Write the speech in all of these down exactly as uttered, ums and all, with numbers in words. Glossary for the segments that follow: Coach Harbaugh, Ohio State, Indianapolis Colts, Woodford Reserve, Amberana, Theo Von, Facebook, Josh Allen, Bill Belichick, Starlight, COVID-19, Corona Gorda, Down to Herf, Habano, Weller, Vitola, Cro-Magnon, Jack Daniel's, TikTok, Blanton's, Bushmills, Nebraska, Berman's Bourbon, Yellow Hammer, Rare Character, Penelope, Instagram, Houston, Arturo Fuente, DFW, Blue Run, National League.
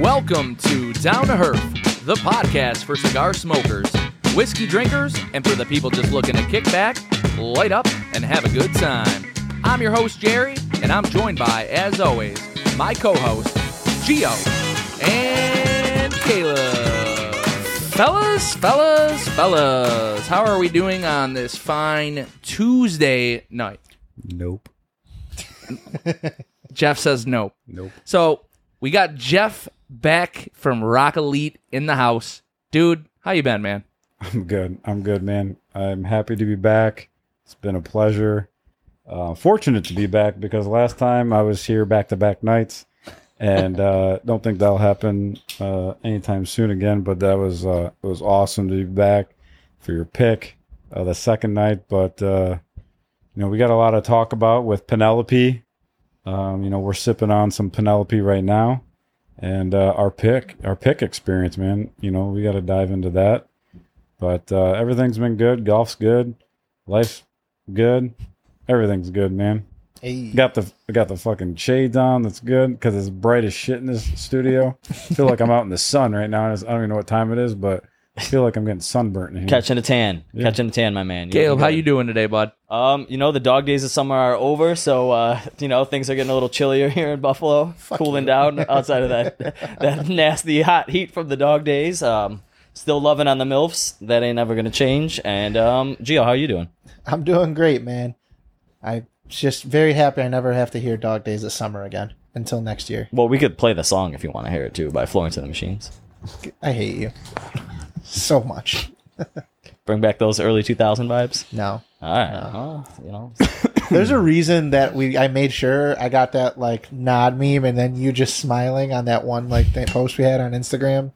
Welcome to Down to Herf, the podcast for cigar smokers, whiskey drinkers, and for the people just looking to kick back, light up, and have a good time. I'm your host, Jerry, and I'm joined by, as always, my co-host, Gio and Caleb. Fellas, fellas, fellas, how are we doing on this fine Tuesday night? Nope. Jeff says nope. Nope. So we got Jeff back from R O C Elite in the house. Dude, how you been, man? I'm good. I'm good, man. I'm happy to be back. It's been a pleasure. Uh, fortunate to be back because last time I was here back-to-back nights, and uh, don't think that'll happen uh, anytime soon again. But that was uh, it was awesome to be back for your pick uh, the second night. But uh, you know, we got a lot to talk about with Penelope. Um, you know, we're sipping on some Penelope right now, and uh, our pick, our pick experience, man. You know, we got to dive into that. But uh, everything's been good. Golf's good. Life's good. Everything's good, man. Hey. Got the got the fucking shades on. That's good because it's bright as shit in this studio. I feel like I'm out in the sun right now. I don't even know what time it is, but I feel like I'm getting sunburnt in here. Catching a tan. Yeah. Catching a tan, my man. You Caleb, how you doing today, bud? Um, you know, the dog days of summer are over, so, uh, you know, things are getting a little chillier here in Buffalo. Fuck cooling you. Down outside of that, that nasty hot heat from the dog days. Um, still loving on the MILFs. That ain't ever going to change. And, um, Gio, how you doing? I'm doing great, man. I'm just very happy I never have to hear Dog Days of Summer again until next year. Well, we could play the song if you want to hear it, too, by Florence and the Machines. I hate you so much. Bring back those early two thousand vibes? No. All right. No. Oh, you know. There's a reason that we. I made sure I got that, like, nod meme and then you just smiling on that one, like, that post we had on Instagram.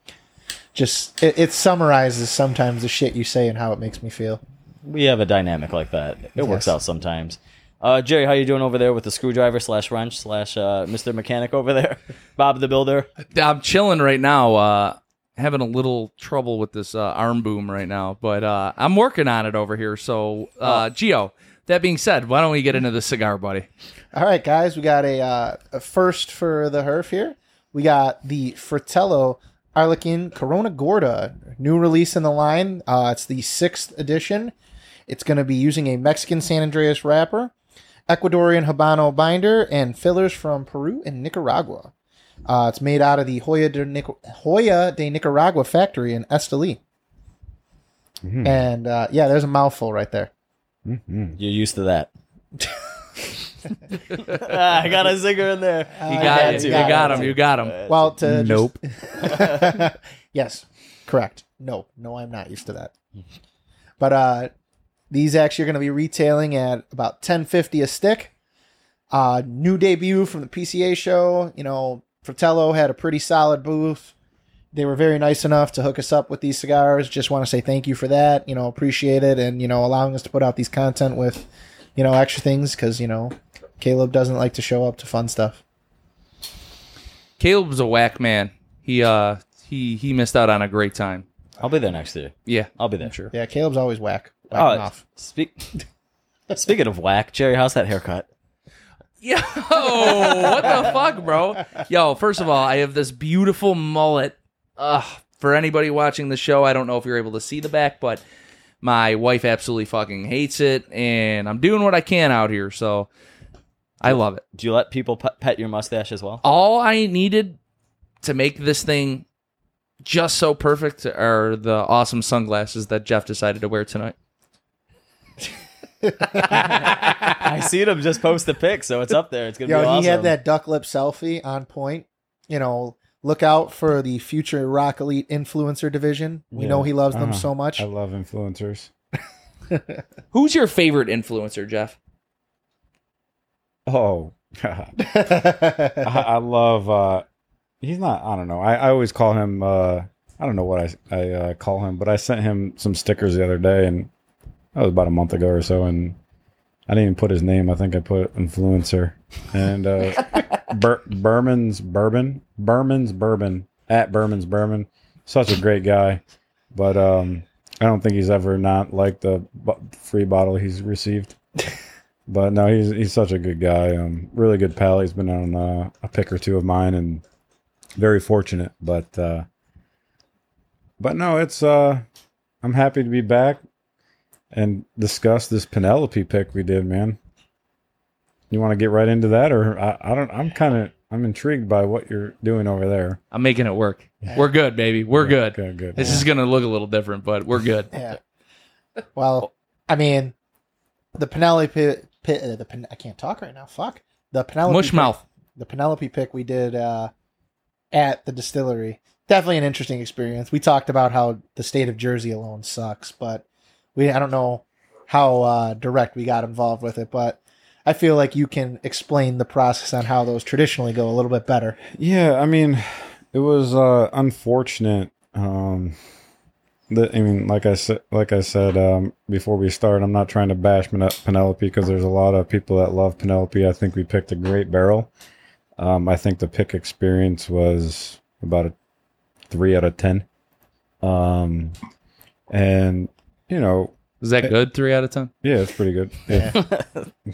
Just, it, it summarizes sometimes the shit you say and how it makes me feel. We have a dynamic like that. It yes. works out sometimes. Uh, Jerry, how you doing over there with the screwdriver slash wrench slash uh, Mister Mechanic over there? Bob the Builder? I'm chilling right now. Uh, having a little trouble with this uh, arm boom right now, but uh, I'm working on it over here. So, uh, oh. Gio, that being said, why don't we get into the cigar, buddy? All right, guys. We got a, uh, a first for the Herf here. We got the Fratello Arlequin Corona Gorda. New release in the line. Uh, it's the sixth edition. It's going to be using a Mexican San Andreas wrapper, Ecuadorian Habano binder, and fillers from Peru and Nicaragua. Uh, it's made out of the Hoya de, Nic- Hoya de Nicaragua factory in Esteli. Mm-hmm. And uh, yeah, there's a mouthful right there. Mm-hmm. You're used to that. ah, I got a zinger in there. Uh, you got it. You got him. You got him. Well, to nope. Just... yes, correct. No, no, I'm not used to that. But uh, these actually are going to be retailing at about ten fifty a stick. Uh, new debut from the P C A show. You know, Fratello had a pretty solid booth. They were very nice enough to hook us up with these cigars. Just want to say thank you for that. You know, appreciate it, and you know, allowing us to put out these content with, you know, extra things because you know. Caleb doesn't like to show up to fun stuff. Caleb's a whack man. He uh he he missed out on a great time. I'll be there next year. Yeah, I'll be there. Sure. Yeah, Caleb's always whack. Whacking oh, off. Speak. Speaking of whack, Jerry, how's that haircut? Yo, what the fuck, bro? Yo, first of all, I have this beautiful mullet. Ugh, for anybody watching the show, I don't know if you're able to see the back, but my wife absolutely fucking hates it, and I'm doing what I can out here, so. I love it. Do you let people pet your mustache as well? All I needed to make this thing just so perfect are the awesome sunglasses that Jeff decided to wear tonight. I seen him just post the pic, so it's up there. It's gonna Yo, be awesome. He had that duck lip selfie on point. You know, look out for the future R O C Elite influencer division. We yeah. know he loves uh-huh. them so much. I love influencers. Who's your favorite influencer, Jeff? Oh, God. I, I love, uh, he's not, I don't know. I, I always call him, uh, I don't know what I, I uh, call him, but I sent him some stickers the other day, and that was about a month ago or so, and I didn't even put his name. I think I put influencer. And uh, Ber- Berman's Bourbon, Berman's Bourbon, at Berman's Bourbon. Such a great guy, but um, I don't think he's ever not liked the free bottle he's received. But no, he's he's such a good guy. Um, really good pal. He's been on uh, a pick or two of mine, and very fortunate, but uh, but no, it's uh, I'm happy to be back and discuss this Penelope pick we did, man. You want to get right into that, or I, I don't? I'm kind of I'm intrigued by what you're doing over there. I'm making it work. We're good, baby. We're yeah, good. good, good. This yeah. is going to look a little different, but we're good. Yeah. Well, I mean, the Penelope. Pit, the Pen- I can't talk right now. Fuck the Penelope. Mush pick, mouth. The Penelope pick we did uh, at the distillery. Definitely an interesting experience. We talked about how the state of Jersey alone sucks, but we I don't know how uh, direct we got involved with it, but I feel like you can explain the process on how those traditionally go a little bit better. Yeah, I mean, it was uh, unfortunate. Um, that, I mean, like I said, like I said um, before we start, I'm not trying to bash Penelope because there's a lot of people that love Penelope. I think we picked a great barrel. Um, I think the pick experience was about a three out of ten. Um, and, you know, is that good? Three out of ten? Yeah, it's pretty good. Yeah.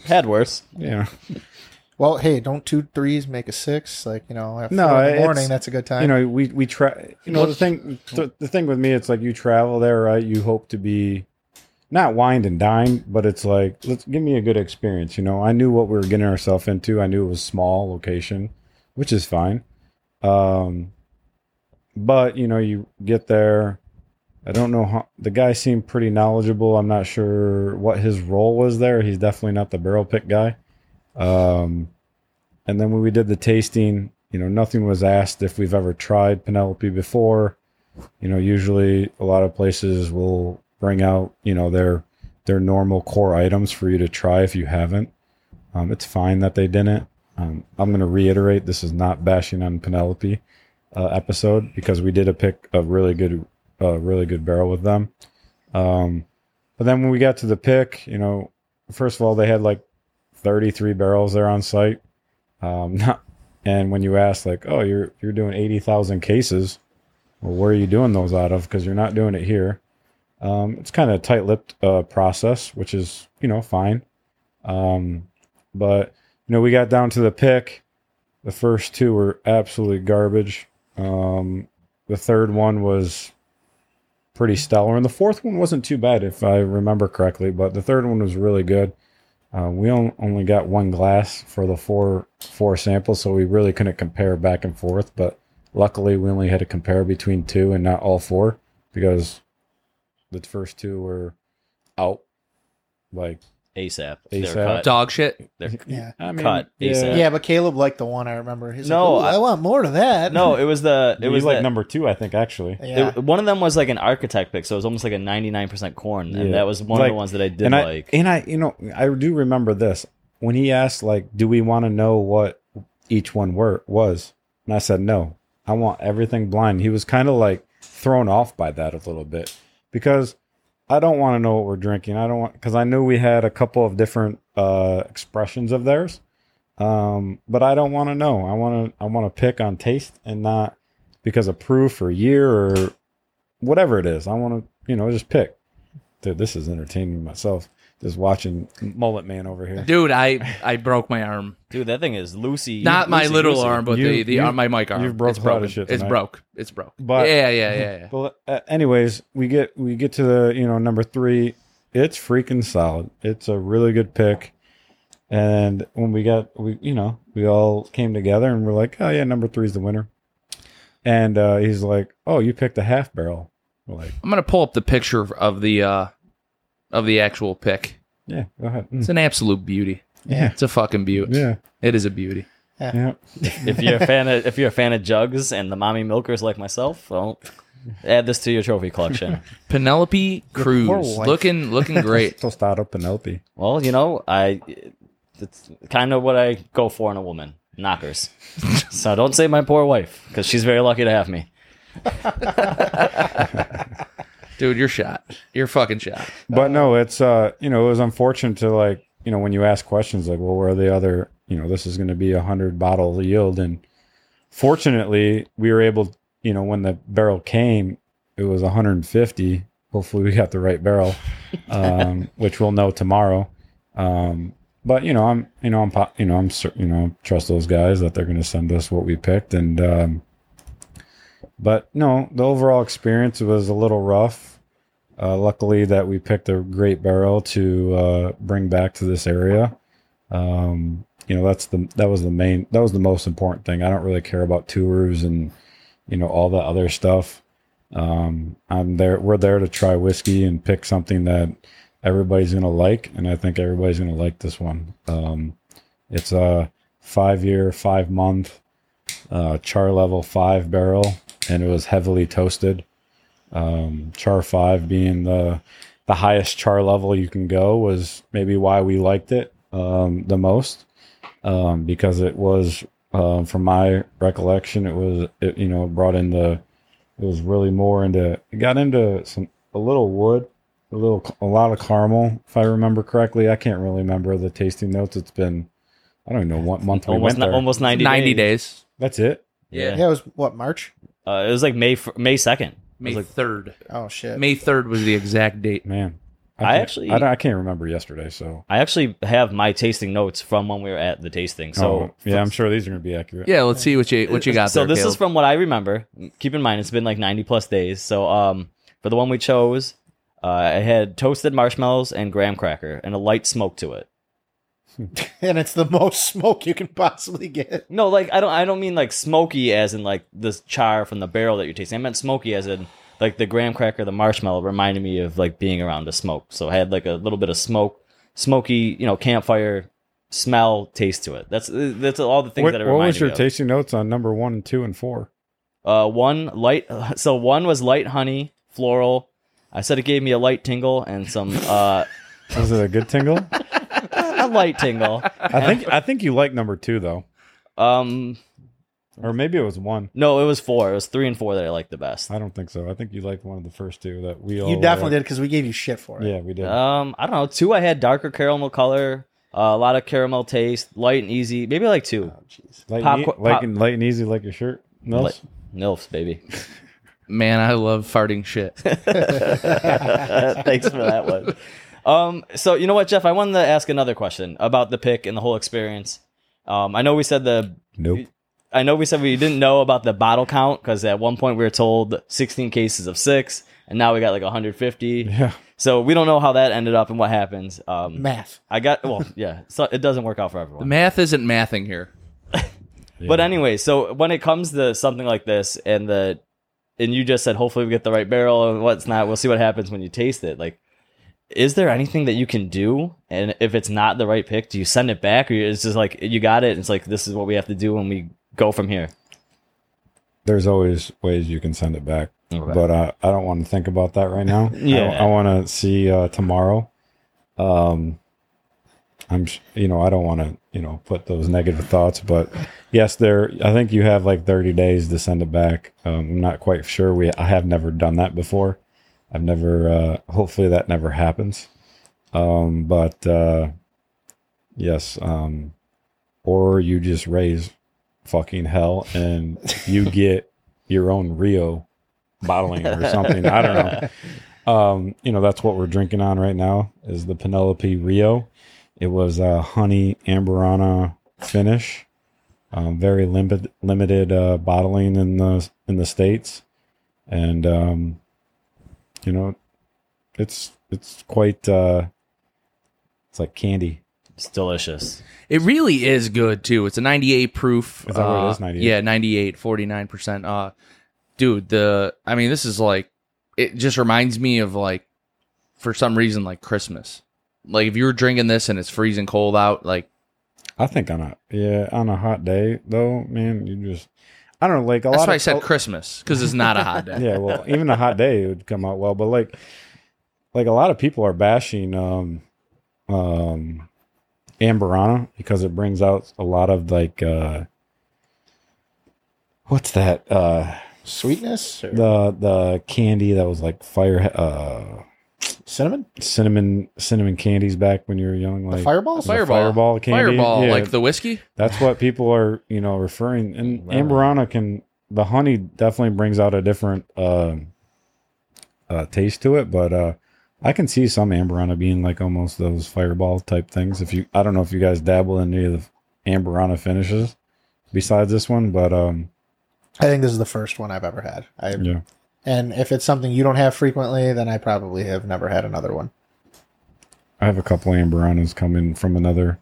Had worse. Yeah. Well, hey, don't two threes make a six? Like, you know, after no, in the morning, that's a good time. You know, we we try. You know, the thing th- the thing with me, it's like you travel there, right? You hope to be not wined and dined, but it's like, let's give me a good experience. You know, I knew what we were getting ourselves into. I knew it was small location, which is fine. Um, but you know, you get there. I don't know how the guy seemed pretty knowledgeable. I'm not sure what his role was there. He's definitely not the barrel pick guy. Um, and then when we did the tasting, you know, nothing was asked if we've ever tried Penelope before. You know, usually a lot of places will bring out, you know, their, their normal core items for you to try if you haven't. Um, it's fine that they didn't. Um, I'm going to reiterate, this is not bashing on Penelope uh, episode because we did a pick a really good a really good barrel with them. Um, but then when we got to the pick, you know, first of all, they had like thirty-three barrels there on site. Um, not, and when you ask like, oh, you're, you're doing eighty thousand cases. Well, where are you doing those out of? Cause you're not doing it here. Um, it's kind of a tight lipped, uh, process, which is, you know, fine. Um, but you know, we got down to the pick. The first two were absolutely garbage. Um, the third one was pretty stellar, and the fourth one wasn't too bad if I remember correctly, but the third one was really good. Uh, we on, only got one glass for the four four samples, so we really couldn't compare back and forth, but luckily we only had to compare between two and not all four because the first two were out like ASAP. ASAP. They're cut. Dog shit. They're yeah. I mean, cut. Yeah. yeah, but Caleb liked the one I remember. He's no, like, I, I want more of that. No, it was the it, it was, was like that, number two, I think, actually. Yeah. It, one of them was like an architect pick, so it was almost like a ninety-nine percent corn, yeah. and that was one like, of the ones that I did and I, like. And I, you know, I do remember this when he asked, like, do we want to know what each one were was, and I said no, I want everything blind. He was kind of like thrown off by that a little bit because I don't want to know what we're drinking. I don't want, because I knew we had a couple of different uh, expressions of theirs, um, but I don't want to know. I want to I want to pick on taste and not because of proof or year or whatever it is. I want to, you know, just pick. Dude, this is entertaining myself. Just watching Mullet Man over here. Dude, I, I broke my arm. Dude, that thing is loosey. Not Lucy, my little Lucy. arm, but you, the, the you, arm, my mic arm. You've broke a lot of shit tonight. It's broke. It's broke. But, yeah, yeah, yeah. yeah. But uh, anyways, we get we get to the, you know, number three. It's freaking solid. It's a really good pick. And when we got, we you know, we all came together and we're like, oh, yeah, number three is the winner. And uh, he's like, oh, you picked a half barrel. We're like, I'm going to pull up the picture of the... Uh, Of the actual pick. Yeah, go ahead. Mm. It's an absolute beauty. Yeah. It's a fucking beauty. Yeah. It is a beauty. Yeah. if you're a fan of if you're a fan of jugs and the mommy milkers like myself, well, add this to your trophy collection. Penelope Cruz. Looking looking great. Tostado Penelope. Well, you know, I it's kind of what I go for in a woman. Knockers. So don't say my poor wife, because she's very lucky to have me. Dude, you're shot. You're fucking shot. But no, it's, uh, you know, it was unfortunate to, like, you know, when you ask questions like, well, where are the other, you know, this is going to be a hundred bottle yield. And fortunately we were able, you know, when the barrel came, it was one hundred fifty. Hopefully we got the right barrel, um, which we'll know tomorrow. Um, but you know, I'm, you know, I'm, you know, I'm, you know, I trust those guys that they're going to send us what we picked. And, um, But no, the overall experience was a little rough. Uh, luckily that we picked a great barrel to uh, bring back to this area. Um, you know, that's the, that was the main, that was the most important thing. I don't really care about tours and, you know, all the other stuff. Um, I'm there, we're there to try whiskey and pick something that everybody's going to like. And I think everybody's going to like this one. Um, it's a five year, five month, uh, char level five barrel, and it was heavily toasted. Um, char five being the, the highest char level you can go was maybe why we liked it, um, the most, um, because it was, um, uh, from my recollection, it was, it, you know, brought in the, it was really more into, it got into some, a little wood, a little, a lot of caramel, if I remember correctly. I can't really remember the tasting notes. It's been, I don't even know what month we almost, went there. Almost ninety, ninety days. days. That's it. Yeah. Yeah. It was what, March? Uh, it was like May, May second. May like, third. Oh shit! May third was the exact date. Man, I, I actually I, I can't remember yesterday. So I actually have my tasting notes from when we were at the tasting. So oh, yeah, I'm sure these are gonna be accurate. Yeah, let's see what you what you got. So there, this Caleb. is from what I remember. Keep in mind, it's been like ninety plus days. So um, for the one we chose, uh, I had toasted marshmallows and graham cracker and a light smoke to it. And it's the most smoke you can possibly get. No, like I don't I don't mean like smoky as in like this char from the barrel that you're tasting. I meant smoky as in like the graham cracker, the marshmallow reminded me of like being around the smoke. So I had like a little bit of smoke, smoky, you know, campfire smell taste to it. That's that's all the things what, that it reminded me of. What was your tasting notes on number one and two and four? Uh, one light so one was light honey, floral. I said it gave me a light tingle and some uh was it a good tingle? A light tingle. I think I think you like number two though, um, or maybe it was one. No, it was four. It was three and four that I liked the best. I don't think so. I think you liked one of the first two that we all. You definitely liked. Did because we gave you shit for it. Yeah, we did. Um, I don't know. Two, I had darker caramel color, uh, a lot of caramel taste, light and easy. Maybe like two. Oh, jeez. Light, pop, e- pop, light, and, light and easy, like your shirt. Nilfs, Nilfs, baby. Man, I love farting shit. Thanks for that one. Um, so you know what, Jeff, I wanted to ask another question about the pick and the whole experience. Um, I know we said the, nope. I know we said we didn't know about the bottle count. Cause at one point we were told sixteen cases of six and now we got like one hundred fifty. Yeah. So we don't know how that ended up and what happens. Um, math. I got, well, yeah, so it doesn't work out for everyone. The math isn't mathing here. Yeah. But anyway, so when it comes to something like this and the, and you just said, hopefully we get the right barrel and what's not, we'll see what happens when you taste it. Like, is there anything that you can do? And if it's not the right pick, do you send it back? Or it's just like, you got it. It's like, this is what we have to do when we go from here. There's always ways you can send it back. Okay. But uh, I don't want to think about that right now. Yeah. I, I want to see uh, tomorrow. Um, I'm, you know, I don't want to, you know, put those negative thoughts. But yes, there. I think you have like thirty days to send it back. Um, I'm not quite sure. We I have never done that before. I've never, uh, hopefully that never happens. Um, but, uh, yes. Um, or you just raise fucking hell and you get your own Rio bottling or something. I don't know. Um, you know, that's what we're drinking on right now is the Penelope Rio. It was a honey Amberana finish. Um, very limited, limited, uh, bottling in the, in the States. And, um, you know, it's it's quite uh, it's like candy. It's delicious. It really is good too. It's a ninety-eight proof. Is that uh, what it is? ninety-eight? Yeah, ninety-eight, forty-nine percent. Uh, dude, the I mean, this is like it just reminds me of like for some reason like Christmas. Like if you were drinking this and it's freezing cold out, like I think on a yeah on a hot day though, man, you just. I don't know, like a That's lot. That's why of, I said oh, Christmas because it's not a hot day. Yeah, well, even a hot day it would come out well, but like, like a lot of people are bashing um, um, Amberana because it brings out a lot of like, uh, what's that uh, sweetness? Or? The the candy that was like fire uh, cinnamon, cinnamon, cinnamon candies back when you were young, like the fireball, the fireball, fireball candy, fireball, yeah. Like the whiskey. That's what people are, you know, referring. And wow. Amberana can the honey definitely brings out a different uh, uh, taste to it. But uh, I can see some Amberana being like almost those fireball type things. If you, I don't know if you guys dabble in any of the Amberana finishes besides this one, but um, I think this is the first one I've ever had. I, yeah. And if it's something you don't have frequently, then I probably have never had another one. I have a couple Ambaranas coming from another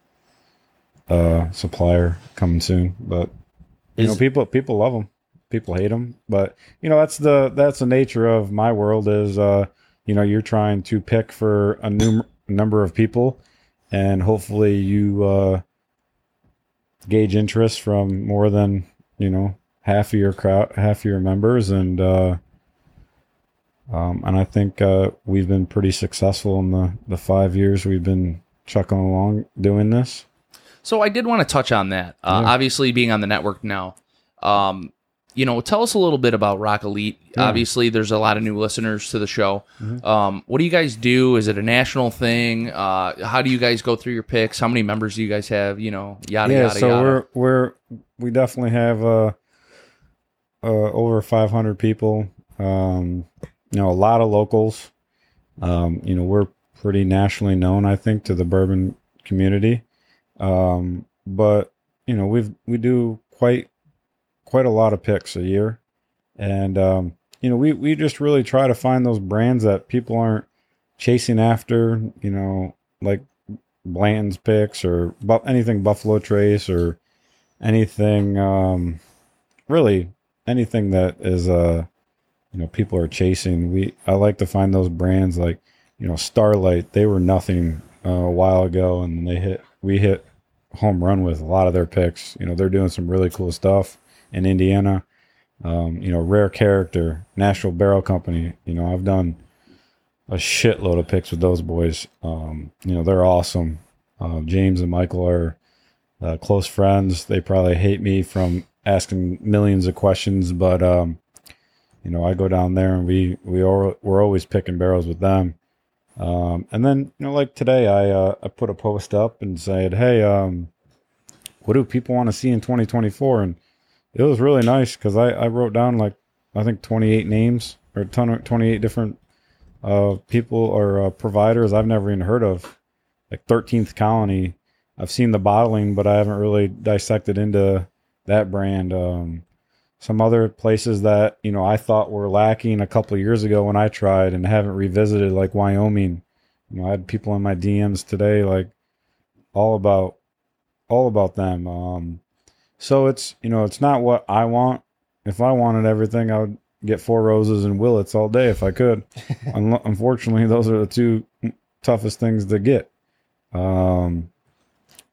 uh, supplier coming soon, but you is, know, people people love them, people hate them, but you know that's the that's the nature of my world is uh, you know you're trying to pick for a num- number of people, and hopefully you uh, gauge interest from more than you know. half of your crowd, half of your members. And, uh, um, and I think, uh, we've been pretty successful in the, the five years we've been chucking along doing this. So I did want to touch on that, uh, yeah. obviously being on the network now, um, you know, tell us a little bit about R O C Elite. Yeah. Obviously there's a lot of new listeners to the show. Mm-hmm. Um, what do you guys do? Is it a national thing? Uh, how do you guys go through your picks? How many members do you guys have? You know, yada, yeah, yada, so yada. We're, we're, we definitely have, uh, Uh, over five hundred people, um, you know, a lot of locals. Um, you know, we're pretty nationally known, I think, to the bourbon community. Um, but you know, we've we do quite quite a lot of picks a year, and um, you know, we we just really try to find those brands that people aren't chasing after. You know, like Blanton's picks or bu- anything Buffalo Trace or anything um, really. Anything that is, uh, you know, people are chasing. We I like to find those brands like, you know, Starlight. They were nothing uh, a while ago, and they hit. We hit home run with a lot of their picks. You know, they're doing some really cool stuff in Indiana. Um, you know, Rare Character, National Barrel Company. You know, I've done a shitload of picks with those boys. Um, you know, they're awesome. Uh, James and Michael are uh, close friends. They probably hate me from asking millions of questions, but um you know I go down there and we we are we're always picking barrels with them, um and then you know like today I uh I put a post up and said, hey, um what do people want to see in twenty twenty-four? And it was really nice because I I wrote down like I think twenty-eight names or twenty-eight different uh people or uh, providers I've never even heard of, like thirteenth Colony. I've seen the bottling, but I haven't really dissected into that brand. Um, some other places that, you know, I thought were lacking a couple of years ago when I tried and haven't revisited, like Wyoming. You know, I had people in my D Ms today, like all about, all about them. Um, so it's, you know, it's not what I want. If I wanted everything, I would get Four Roses and Willets all day if I could. Unfortunately, those are the two toughest things to get. Um,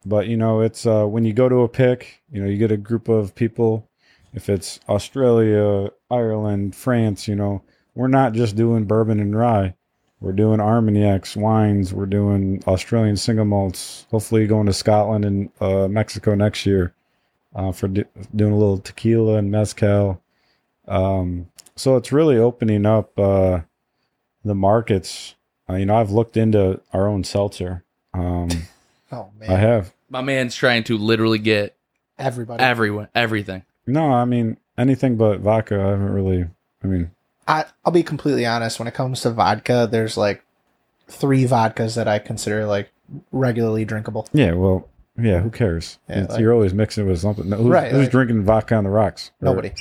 But, you know, it's uh, when you go to a pick, you know, you get a group of people. If it's Australia, Ireland, France, you know, we're not just doing bourbon and rye. We're doing Armagnacs, wines. We're doing Australian single malts. Hopefully going to Scotland and uh, Mexico next year uh, for do- doing a little tequila and mezcal. Um, so it's really opening up uh, the markets. Uh, you know, I've looked into our own seltzer. Um Oh man, I have. My man's trying to literally get everybody, everyone, everything. No, I mean anything but vodka. I haven't really. I mean, I, I'll be completely honest. When it comes to vodka, there's like three vodkas that I consider like regularly drinkable. Yeah, well, yeah. Who cares? Yeah, like, you're always mixing it with something. Who's, right, who's like, drinking vodka on the rocks? Or, nobody.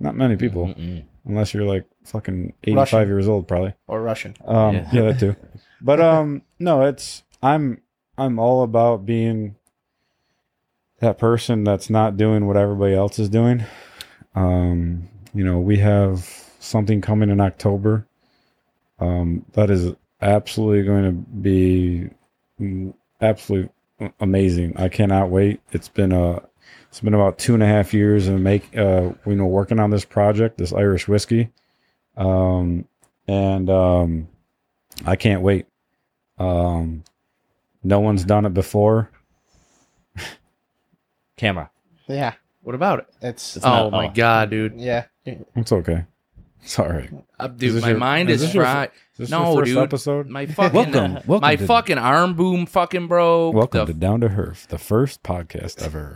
Not many people, mm-mm. unless you're like fucking eighty-five Russian. Years old, probably, or Russian. Um, yeah. yeah, that too. But um, no, it's I'm. I'm all about being that person that's not doing what everybody else is doing. Um, you know, we have something coming in October. Um, that is absolutely going to be absolutely amazing. I cannot wait. It's been a, it's been about two and a half years and make, uh, you know, working on this project, this Irish whiskey. Um, and, um, I can't wait. Um, No one's done it before. Camera. Yeah. What about it? It's. it's oh, not, my oh. God, dude. Yeah. It's okay. Sorry. Uh, dude, my your, mind is, is fried. Your, is this no, your first dude. Episode? My fucking, welcome. Uh, welcome my to, fucking arm boom fucking broke. Welcome the, to Down to Herf, the first podcast ever.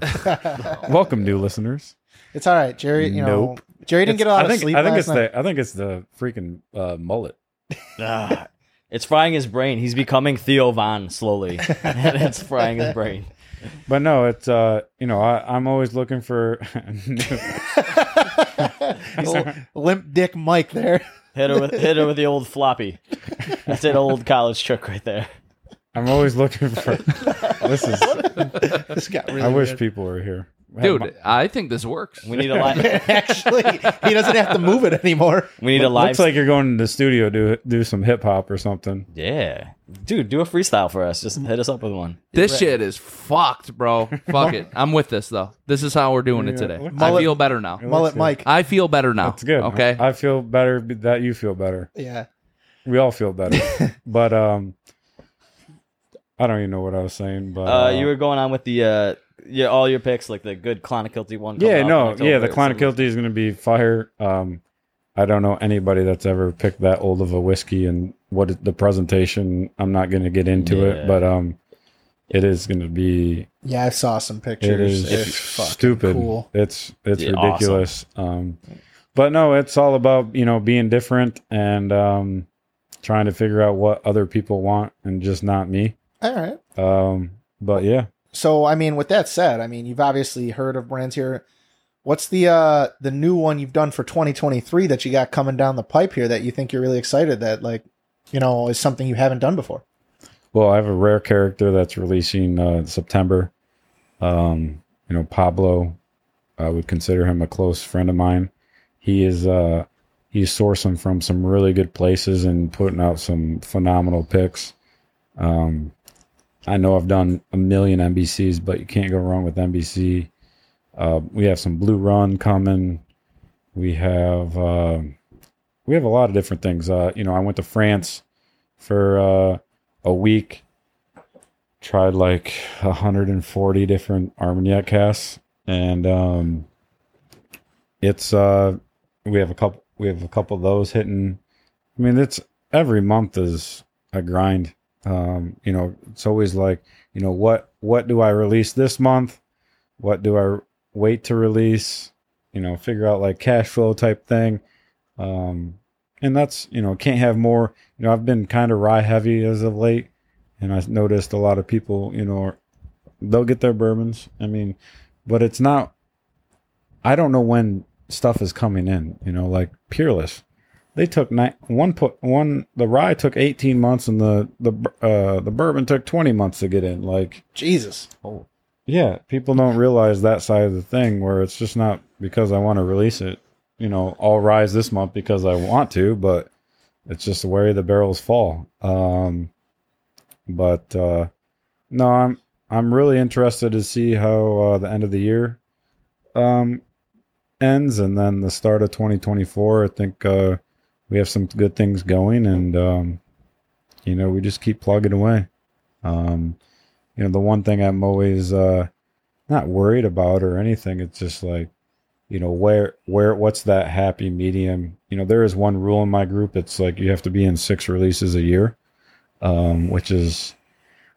Welcome, new listeners. It's all right, Jerry. You know, nope. Jerry didn't it's, get a lot I think, of sleep I think last it's night. The, I think it's the freaking uh, mullet. Ah. It's frying his brain. He's becoming Theo Von slowly. And it's frying his brain. But no, it's, uh, you know, I, I'm always looking for. Limp dick Mike there. Hit her with hit her with the old floppy. That's an old college trick right there. I'm always looking for this is this got really I weird. Wish people were here. Dude, my, I think this works. We need a live. Actually, he doesn't have to move it anymore. We need a live. Looks like you're going to the studio to do some hip hop or something. Yeah, dude, do a freestyle for us. Just hit us up with one. This right. shit is fucked, bro. Fuck it. I'm with this though. This is how we're doing yeah, it today. Mullet, I feel better now. Mullet good. Mike. I feel better now. That's good. Okay, I feel better that you feel better. Yeah, we all feel better. But um, I don't even know what I was saying. But uh, uh, you were going on with the. Uh, Yeah, all your picks, like the good Clonakilty one. Yeah, no, yeah, the Clonakilty is going to be fire. Um, I don't know anybody that's ever picked that old of a whiskey, and what the presentation, I'm not going to get into yeah. it, but um, it is going to be. Yeah, I saw some pictures. It is it's stupid. Cool. It's it's yeah, ridiculous. Awesome. Um, but no, it's all about you know being different and um, trying to figure out what other people want and just not me. All right. Um, but yeah. So, I mean, with that said, I mean, you've obviously heard of brands here. What's the uh, the new one you've done for twenty twenty-three that you got coming down the pipe here that you think you're really excited that, like, you know, is something you haven't done before? Well, I have a Rare Character that's releasing uh, in September. Um, you know, Pablo, I would consider him a close friend of mine. He is uh, he's sourcing from some really good places and putting out some phenomenal picks. Um I know I've done a million M B Cs, but you can't go wrong with M B C. Uh, we have some Blue Run coming. We have uh, we have a lot of different things. Uh, you know, I went to France for uh, a week. Tried like one hundred forty different Armagnac casks, and um, it's uh, we have a couple. We have a couple of those hitting. I mean, it's every month is a grind. Um, you know, it's always like, you know, what, what do I release this month? What do I wait to release? You know, figure out like cash flow type thing. Um, and that's, you know, can't have more, you know, I've been kind of rye heavy as of late. And I've noticed a lot of people, you know, they'll get their bourbons. I mean, but it's not, I don't know when stuff is coming in, you know, like Peerless. They took nine, one put one. The rye took eighteen months, and the the uh, the bourbon took twenty months to get in. Like Jesus, oh yeah, people don't realize that side of the thing where it's just not because I want to release it. You know, I'll rise this month because I want to, but it's just where the barrels fall. Um, but uh, no, I'm I'm really interested to see how uh, the end of the year um, ends, and then the start of twenty twenty-four. I think. Uh, We have some good things going, and, um, you know, we just keep plugging away. Um, you know, the one thing I'm always uh, not worried about or anything, it's just like, you know, where, where, what's that happy medium? You know, there is one rule in my group. It's like you have to be in six releases a year, um, which is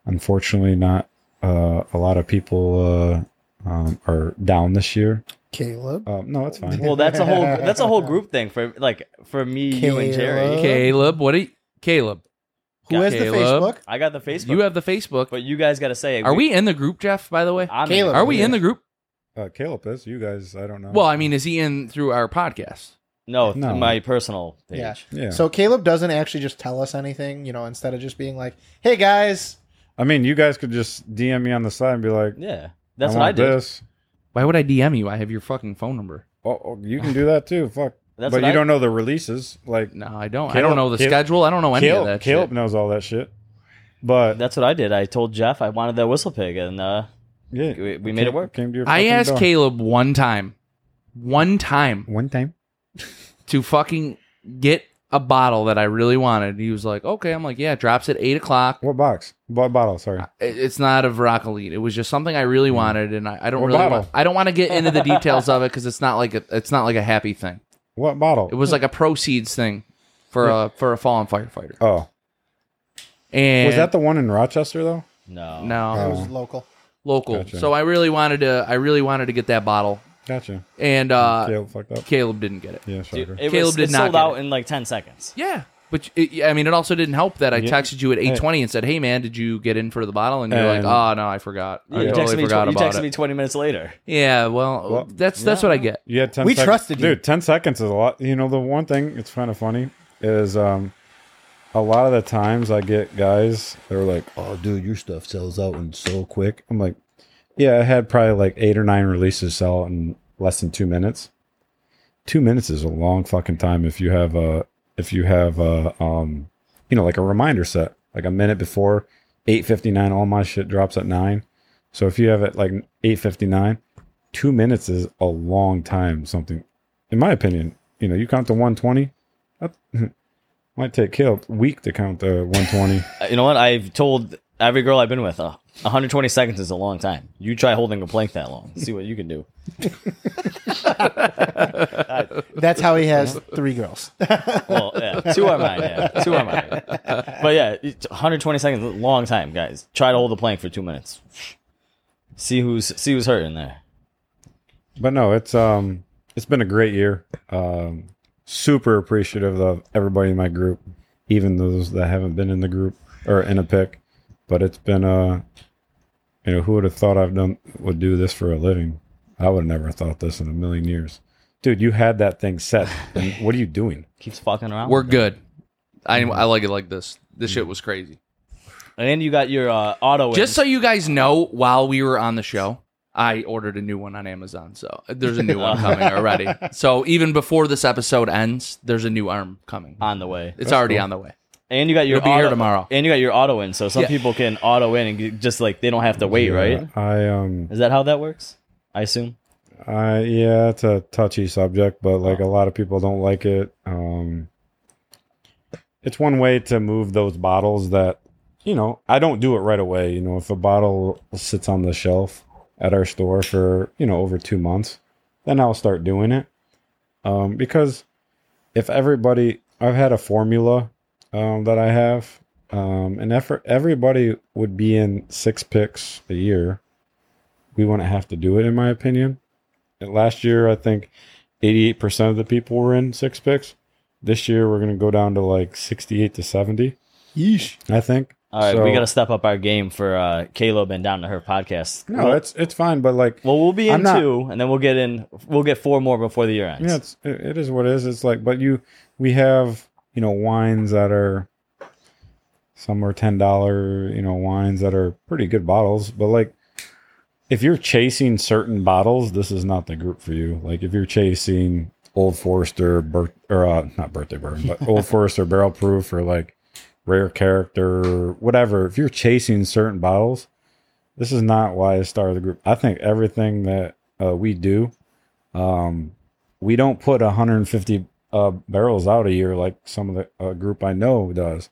unfortunately not uh, a lot of people uh, um, are down this year. Caleb. Um, no, that's fine. Well, that's a whole that's a whole group thing for like for me, Caleb. You, and Jerry. Caleb, what? Are you, Caleb, who got has Caleb. The Facebook? I got the Facebook. You have the Facebook, but you guys got to say, are we, we in the group, Jeff? By the way, I'm Caleb, in. Are we yeah. in the group? Uh, Caleb is. You guys, I don't know. Well, I mean, is he in through our podcast? No, no. My personal page. Yeah. yeah. So Caleb doesn't actually just tell us anything, you know. Instead of just being like, "Hey guys," I mean, you guys could just D M me on the side and be like, "Yeah, that's I what want I do." This. Why would I D M you? I have your fucking phone number. Oh, you can do that too. Fuck. That's but you I... don't know the releases. Like, no, I don't. Caleb, I don't know the Caleb, schedule. I don't know any Caleb, of that Caleb shit. Caleb knows all that shit. But that's what I did. I told Jeff I wanted that Whistlepig, and uh, yeah, we, we made came, it work. Came to your I asked door. Caleb one time, one time, one time to fucking get a bottle that I really wanted. He was like, okay. I'm like, yeah, it drops at eight o'clock. What box? What bottle? Sorry. It's not a R O C Elite. It was just something I really wanted, and I, I don't what really want, I don't want to get into the details of it because it's not like a, it's not like a happy thing. What bottle? It was like a proceeds thing for yeah. a for a fallen firefighter. Oh. And was that the one in Rochester, though? No. No. That was local. Local. Gotcha. So I really wanted to I really wanted to get that bottle. Gotcha. And uh, Caleb fucked up. Caleb didn't get it. Yeah, sure. Dude, it Caleb was, did it not sold get out it. In like ten seconds. Yeah. But, it, I mean, it also didn't help that I yeah. texted you at eight twenty and said, hey, man, did you get in for the bottle? And you're um, like, oh, no, I forgot. I you totally forgot tw- about it. You texted it. me twenty minutes later. Yeah, well, well that's yeah. that's what I get. Yeah, ten we sec- trusted you. Dude, ten seconds is a lot. You know, the one thing that's kind of funny is um, a lot of the times I get guys that are like, oh, dude, your stuff sells out in so quick. I'm like, yeah, I had probably like eight or nine releases sell in less than two minutes. Two minutes is a long fucking time if you have a... If you have a, um, you know, like a reminder set, like a minute before eight fifty-nine, all my shit drops at nine. So if you have it like eight fifty-nine, two minutes is a long time. Something, in my opinion, you know, you count to one twenty, that might take Caleb a week to count to one twenty. You know what? I've told every girl I've been with, uh, one hundred twenty seconds is a long time. You try holding a plank that long. See what you can do. That's how he has three girls. Well, yeah, two are mine. Yeah, two are mine. But yeah, one hundred twenty seconds, long time, guys. Try to hold the plank for two minutes. See who's see who's hurting there. But no, it's um, it's been a great year. Um, super appreciative of everybody in my group, even those that haven't been in the group or in a pick. But it's been uh, you know, who would have thought I've done would do this for a living? I would have never thought this in a million years. Dude, you had that thing set. What are you doing? Keeps fucking around. We're good. I I like it like this. This shit was crazy. And you got your uh, auto. Just in. So you guys know, while we were on the show, I ordered a new one on Amazon. So there's a new one coming already. So even before this episode ends, there's a new arm coming. On the way. It's That's already cool. on the way. And you got your You'll auto, be here tomorrow. And you got your auto in. So some yeah. people can auto in and just like they don't have to wait, yeah, right? I um. Is that how that works? I assume. Uh, yeah, it's a touchy subject, but like a lot of people don't like it. Um, it's one way to move those bottles that, you know, I don't do it right away. You know, if a bottle sits on the shelf at our store for, you know, over two months, then I'll start doing it. Um, because if everybody, I've had a formula um, that I have, um, and if everybody would be in six picks a year, we wouldn't have to do it, in my opinion. And last year, I think eighty-eight percent of the people were in six picks. This year, we're going to go down to like sixty-eight to seventy. Yeesh. I think. All right, so, we got to step up our game for uh, Caleb and Down to Her podcast. No, we'll, it's it's fine, but like, well, we'll be in I'm two, not, and then we'll get in. We'll get four more before the year ends. Yeah, it's, it is what it is. It's like, but you, we have you know wines that are some are ten dollar, you know wines that are pretty good bottles, but like. If you're chasing certain bottles, this is not the group for you. Like if you're chasing Old Forester, birth, or uh, not birthday bourbon, but Old Forester barrel proof or like Rare Character, or whatever. If you're chasing certain bottles, this is not why I started the group. I think everything that uh, we do, um, we don't put one hundred fifty uh, barrels out a year like some of the uh, group I know does.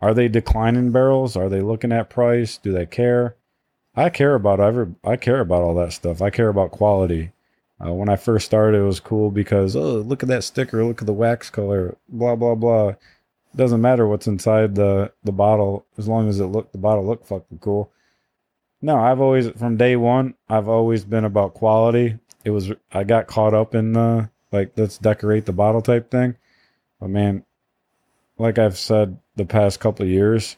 Are they declining barrels? Are they looking at price? Do they care? I care about every, I care about all that stuff. I care about quality. Uh, when I first started, it was cool because, oh, look at that sticker. Look at the wax color, blah, blah, blah. Doesn't matter what's inside the, the bottle as long as it look the bottle looked fucking cool. No, I've always, from day one, I've always been about quality. It was, I got caught up in the, like, let's decorate the bottle type thing. But man, like I've said the past couple of years,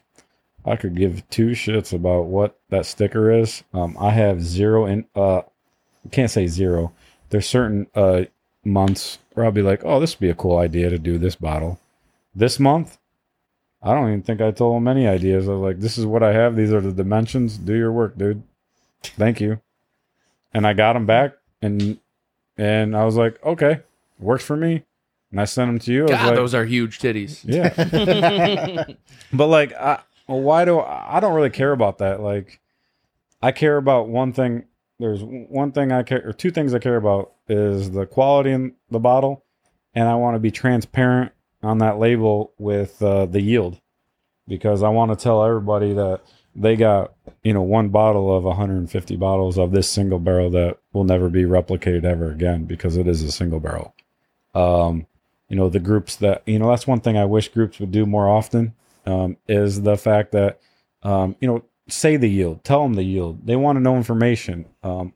I could give two shits about what that sticker is. Um, I have zero in, uh, can't say zero. There's certain uh, months where I'll be like, oh, this would be a cool idea to do this bottle. This month, I don't even think I told them any ideas. I was like, this is what I have. These are the dimensions. Do your work, dude. Thank you. And I got them back and, and I was like, okay, works for me. And I sent them to you. God, like, those are huge titties. Yeah. But like, I, Well, why do I, I don't really care about that. Like I care about one thing. There's one thing I care or two things I care about is the quality in the bottle. And I want to be transparent on that label with uh, the yield because I want to tell everybody that they got, you know, one bottle of one hundred fifty bottles of this single barrel that will never be replicated ever again because it is a single barrel. Um, you know, the groups that, you know, that's one thing I wish groups would do more often. Um, is the fact that, um, you know, say the yield, tell them the yield. They want to know information. Um,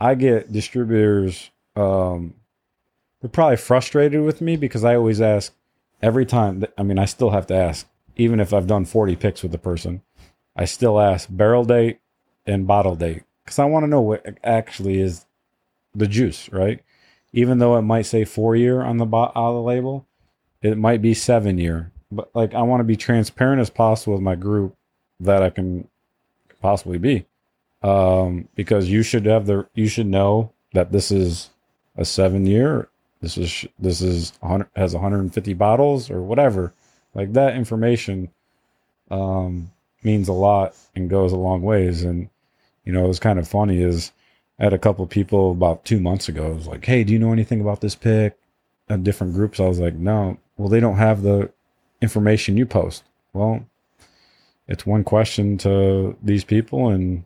I get distributors, um, they're probably frustrated with me because I always ask, every time, I mean, I still have to ask, even if I've done forty picks with the person, I still ask barrel date and bottle date, because I want to know what actually is the juice, right? Even though it might say four year on the bo- on the label, it might be seven year. But like, I want to be transparent as possible with my group that I can possibly be, um, because you should have the you should know that this is a seven year. This is this is has one hundred fifty bottles or whatever. Like, that information um, means a lot and goes a long ways. And you know, it was kind of funny is I had a couple of people about two months ago. I was like, "Hey, do you know anything about this pick?" At different groups, I was like, "No." Well, they don't have the information you post. Well, it's one question to these people, and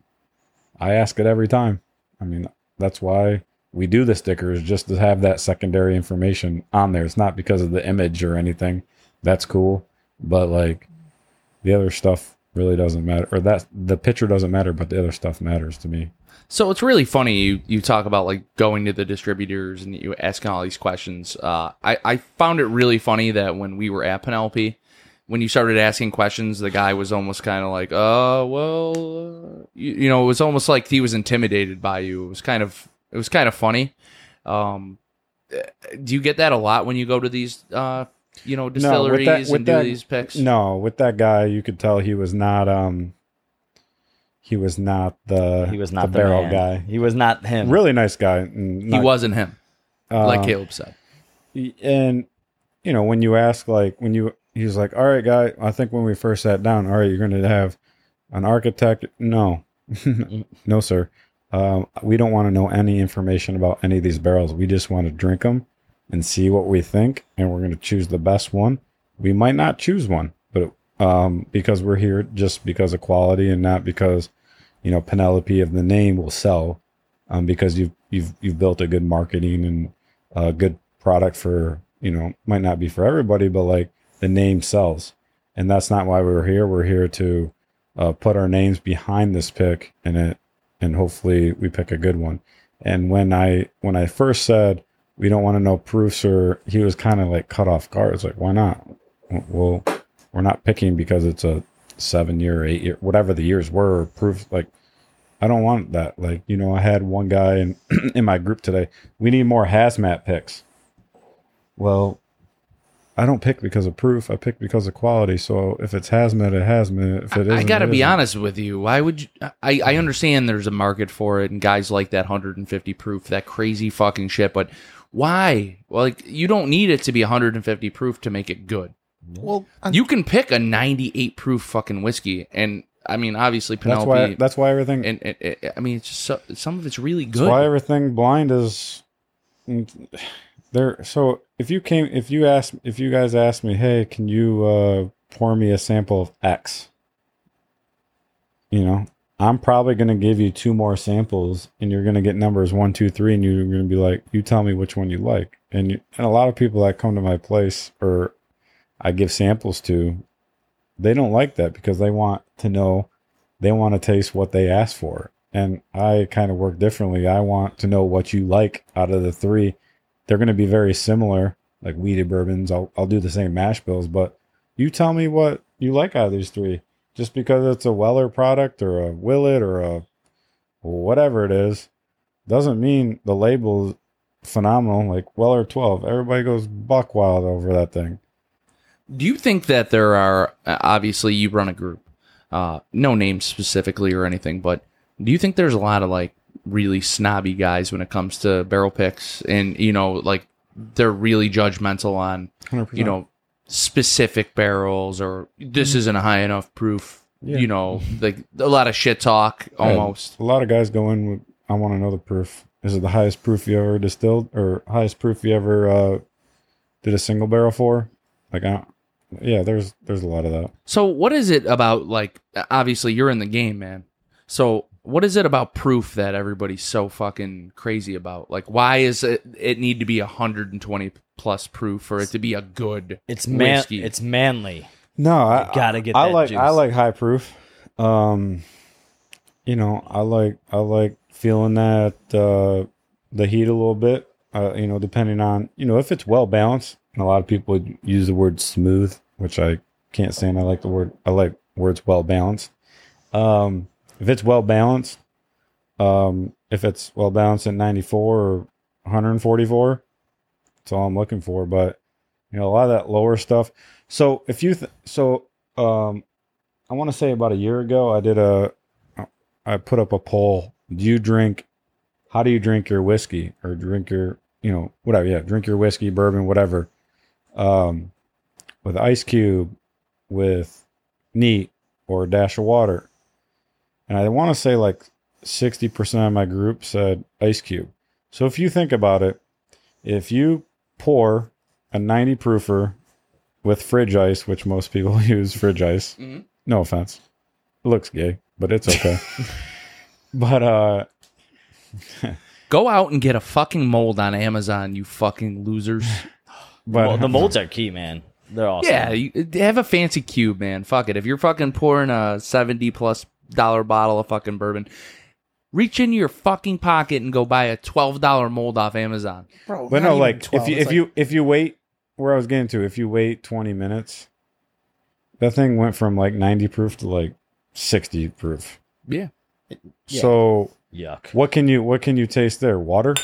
I ask it every time. I mean, that's why we do the stickers, just to have that secondary information on there. It's not because of the image or anything. That's cool, but like, the other stuff really doesn't matter, or that the picture doesn't matter, but the other stuff matters to me. So it's really funny you, you talk about like going to the distributors and you asking all these questions. Uh, I, I found it really funny that when we were at Penelope, when you started asking questions, the guy was almost kind of like, "Oh, well," you, you know, it was almost like he was intimidated by you. It was kind of it was kind of funny. Um, do you get that a lot when you go to these, uh, you know, distilleries no, with that, with and do that, these picks? No, with that guy, you could tell he was not. Um, He was not the, he was not the, the barrel man. guy. He was not him. Really nice guy. Not, he wasn't him, uh, like Caleb said. And, you know, when you ask, like, when you, he's like, "All right, guy," I think when we first sat down, "All right, you're going to have an architect." No, no, sir. Um, we don't want to know any information about any of these barrels. We just want to drink them and see what we think. And we're going to choose the best one. We might not choose one, but it, Um, because we're here just because of quality and not because, you know, Penelope of the name will sell, um, because you've, you've, you've built a good marketing and a good product for, you know, might not be for everybody, but like, the name sells. And that's not why we're here. We're here to, uh, put our names behind this pick and it, and hopefully we pick a good one. And when I, when I first said, we don't want to know proofs, or he was kind of like cut off guard. It's like, why not? Well, we're not picking because it's a seven year, eight year, whatever the years were, proof. Like, I don't want that. Like, you know, I had one guy in, in my group today, "We need more hazmat picks." Well, I don't pick because of proof. I pick because of quality. So if it's hazmat, it hazmat. If it isn't, I got to be honest with you. Why would you, I, I understand there's a market for it and guys like that one hundred fifty proof, that crazy fucking shit. But why? Well, like, you don't need it to be one hundred fifty proof to make it good. Well, I'm, you can pick a ninety-eight proof fucking whiskey, and I mean, obviously, Penelope. That's why. That's why everything. And, and, and, and I mean, it's just so, some of it's really good. That's why everything blind is there. So if you came, if you asked, if you guys asked me, "Hey, can you uh, pour me a sample of X?" You know, I'm probably going to give you two more samples, and you're going to get numbers one, two, three, and you're going to be like, "You tell me which one you like." And you, and a lot of people that come to my place or I give samples to, they don't like that because they want to know, they want to taste what they asked for. And I kind of work differently. I want to know what you like out of the three. They're going to be very similar, like weeded bourbons. I'll, I'll do the same mash bills, but you tell me what you like out of these three. Just because it's a Weller product or a Willet or a whatever it is, doesn't mean the label's phenomenal. Like Weller twelve, everybody goes buck wild over that thing. Do you think that there are, obviously you run a group, uh, no names specifically or anything, but do you think there's a lot of like really snobby guys when it comes to barrel picks and, you know, like they're really judgmental on, one hundred percent you know, specific barrels or this isn't a high enough proof, yeah. you know, like a lot of shit talk almost. Yeah, a lot of guys go in with, I want to know the proof. Is it the highest proof you ever distilled or highest proof you ever uh, did a single barrel for? Like, I don't. Yeah, there's there's a lot of that. So what is it about, like, obviously you're in the game, man. So what is it about proof that everybody's so fucking crazy about? Like, why is it it need to be one hundred twenty plus proof for it to be a good it's man, whiskey? It's manly. No, I you gotta get I, that I like juice. I like high proof. Um, you know, I like I like feeling that uh, the heat a little bit. Uh, you know, depending on, you know, if it's well balanced, A lot of people would use the word smooth, which I can't stand. I like the word. I like words well balanced. Um, if it's well balanced, um, if it's well balanced at ninety-four or one forty-four, that's all I'm looking for. But you know, a lot of that lower stuff. So if you, th- so um, I want to say about a year ago, I did a, I put up a poll. Do you drink? How do you drink your whiskey or drink your, you know, whatever? Yeah, drink your whiskey, bourbon, whatever. Um, with ice cube, with neat, or a dash of water. And I want to say like sixty percent of my group said ice cube. So if you think about it, if you pour a ninety proofer with fridge ice, which most people use fridge ice, mm-hmm. no offense, it looks gay, but it's okay. but uh, go out and get a fucking mold on Amazon, you fucking losers. But well, the molds are key, man. They're awesome. Yeah, you, have a fancy cube, man. Fuck it. If you're fucking pouring a seventy plus dollar bottle of fucking bourbon, reach into your fucking pocket and go buy a twelve dollar mold off Amazon. Bro, but no, like twelve, if you if like... you if you wait, where I was getting to, if you wait twenty minutes, that thing went from like ninety proof to like sixty proof. Yeah. yeah. So yuck. What can you what can you taste there? Water?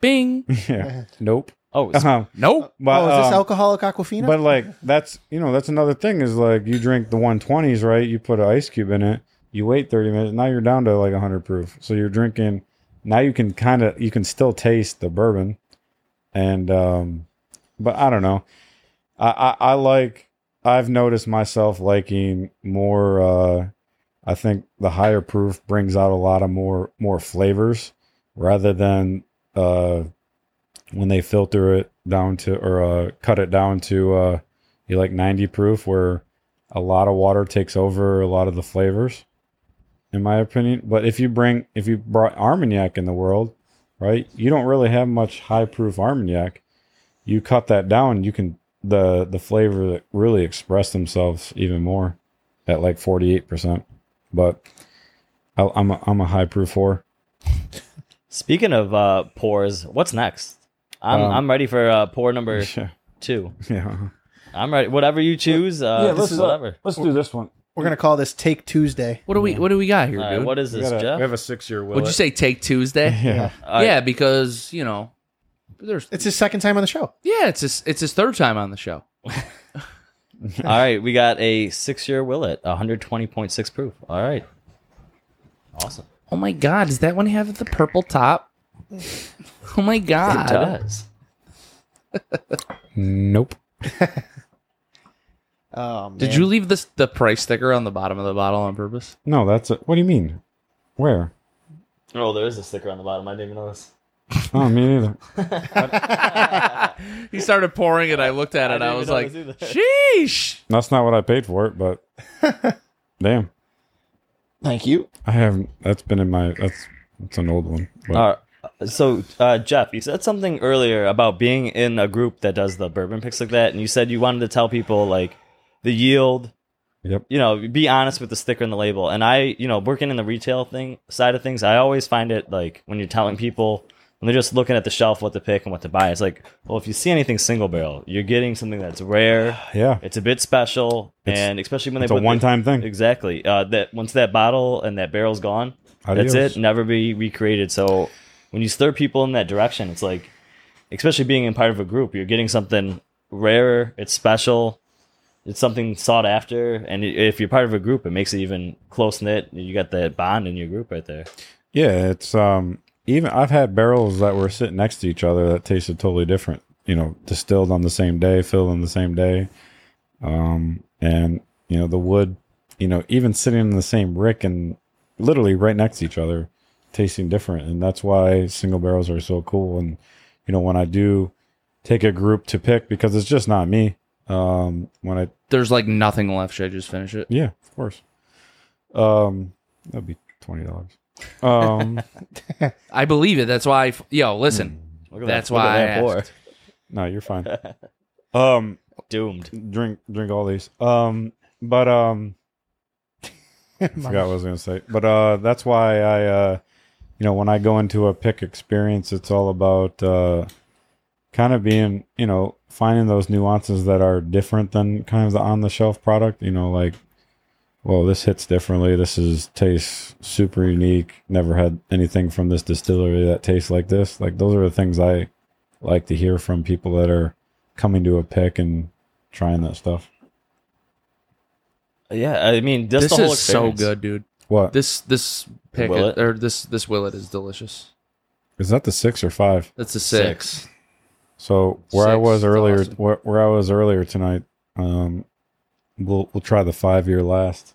Bing. yeah. Nope. Oh, uh-huh. nope. But, oh, is this um, alcoholic Aquafina? But like that's you know that's another thing is like you drink the one twenties, right? You put an ice cube in it, you wait thirty minutes, now you're down to like one hundred proof. So you're drinking now. You can kind of you can still taste the bourbon, and um, but I don't know. I, I I like I've noticed myself liking more. Uh, I think the higher proof brings out a lot of more more flavors rather than. Uh, when they filter it down to, or uh, cut it down to, uh, you like ninety proof, where a lot of water takes over a lot of the flavors, in my opinion. But if you bring, if you brought Armagnac in the world, right, you don't really have much high proof Armagnac. You cut that down, you can, the, the flavor really express themselves even more at like forty-eight percent. But I, I'm a, I'm a high proof whore. Speaking of uh, pours, what's next? I'm um, I'm ready for uh, pour number yeah. two. Yeah, I'm ready. Whatever you choose, uh, yeah, this let's, is whatever. Let's do this one. We're gonna call this Take Tuesday. What do we What do we got here, right, dude? What is this, we a, Jeff? We have a six-year Willet. Would you say Take Tuesday? yeah, yeah, yeah right. Because you know, there's it's his second time on the show. Yeah, it's his it's his third time on the show. All right, we got a six-year Willet, one twenty point six proof. All right, awesome. Oh my God, does that one have the purple top? Oh my God! It does. Nope. Oh, man. Did you leave this the price sticker on the bottom of the bottle on purpose? No, that's it. What do you mean? Where? Oh, there is a sticker on the bottom. I didn't even notice. Oh, me neither. He started pouring it. I looked at it. I, I was like, "Sheesh!" That's not what I paid for it, but damn. Thank you. I haven't. That's been in my. That's that's an old one. But. All right. So, uh, Jeff, you said something earlier about being in a group that does the bourbon picks like that, and you said you wanted to tell people, like, the yield, yep. you know, be honest with the sticker and the label. And I, you know, working in the retail thing side of things, I always find it, like, when you're telling people, when they're just looking at the shelf what to pick and what to buy, it's like, well, if you see anything single barrel, you're getting something that's rare. Yeah. It's a bit special, it's, and especially when they put... It's a one-time thing. Exactly. Uh, that once that bottle and that barrel's gone, Adios. That's it. Never be recreated, so... When you stir people in that direction, it's like, especially being in part of a group, you're getting something rarer, it's special, it's something sought after, and if you're part of a group, it makes it even close-knit. You got that bond in your group right there. Yeah, it's um, even I've had barrels that were sitting next to each other that tasted totally different, you know, distilled on the same day, filled on the same day, um, and, you know, the wood, you know, even sitting in the same rick and literally right next to each other, tasting different. And that's why single barrels are so cool. And you know, when I do take a group to pick, because it's just not me, um when I there's like nothing left, should I just finish it? Yeah, of course. Um that'd be twenty dollars. um I believe it. That's why I, yo listen mm, that's that, why that I asked. No, you're fine. um doomed drink drink all these. um but um I forgot what I was gonna say, but uh that's why I uh you know, when I go into a pick experience, it's all about uh, kind of being, you know, finding those nuances that are different than kind of the on the shelf product, you know, like, well, this hits differently. This is tastes super unique. Never had anything from this distillery that tastes like this. Like, those are the things I like to hear from people that are coming to a pick and trying that stuff. Yeah, I mean, just this the whole is experience. So good, dude. What this this pick Willet? or this this Willet is delicious. Is that the six or five? That's a six. six. So where six I was earlier, awesome. where, where I was earlier tonight, um, we'll we'll try the five year last.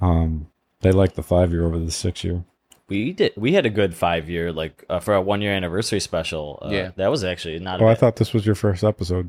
Um, they like the five year over the six year. We did. We had a good five year, like uh, for our one year anniversary special. Uh, yeah, that was actually not. Oh, I thought this was your first episode.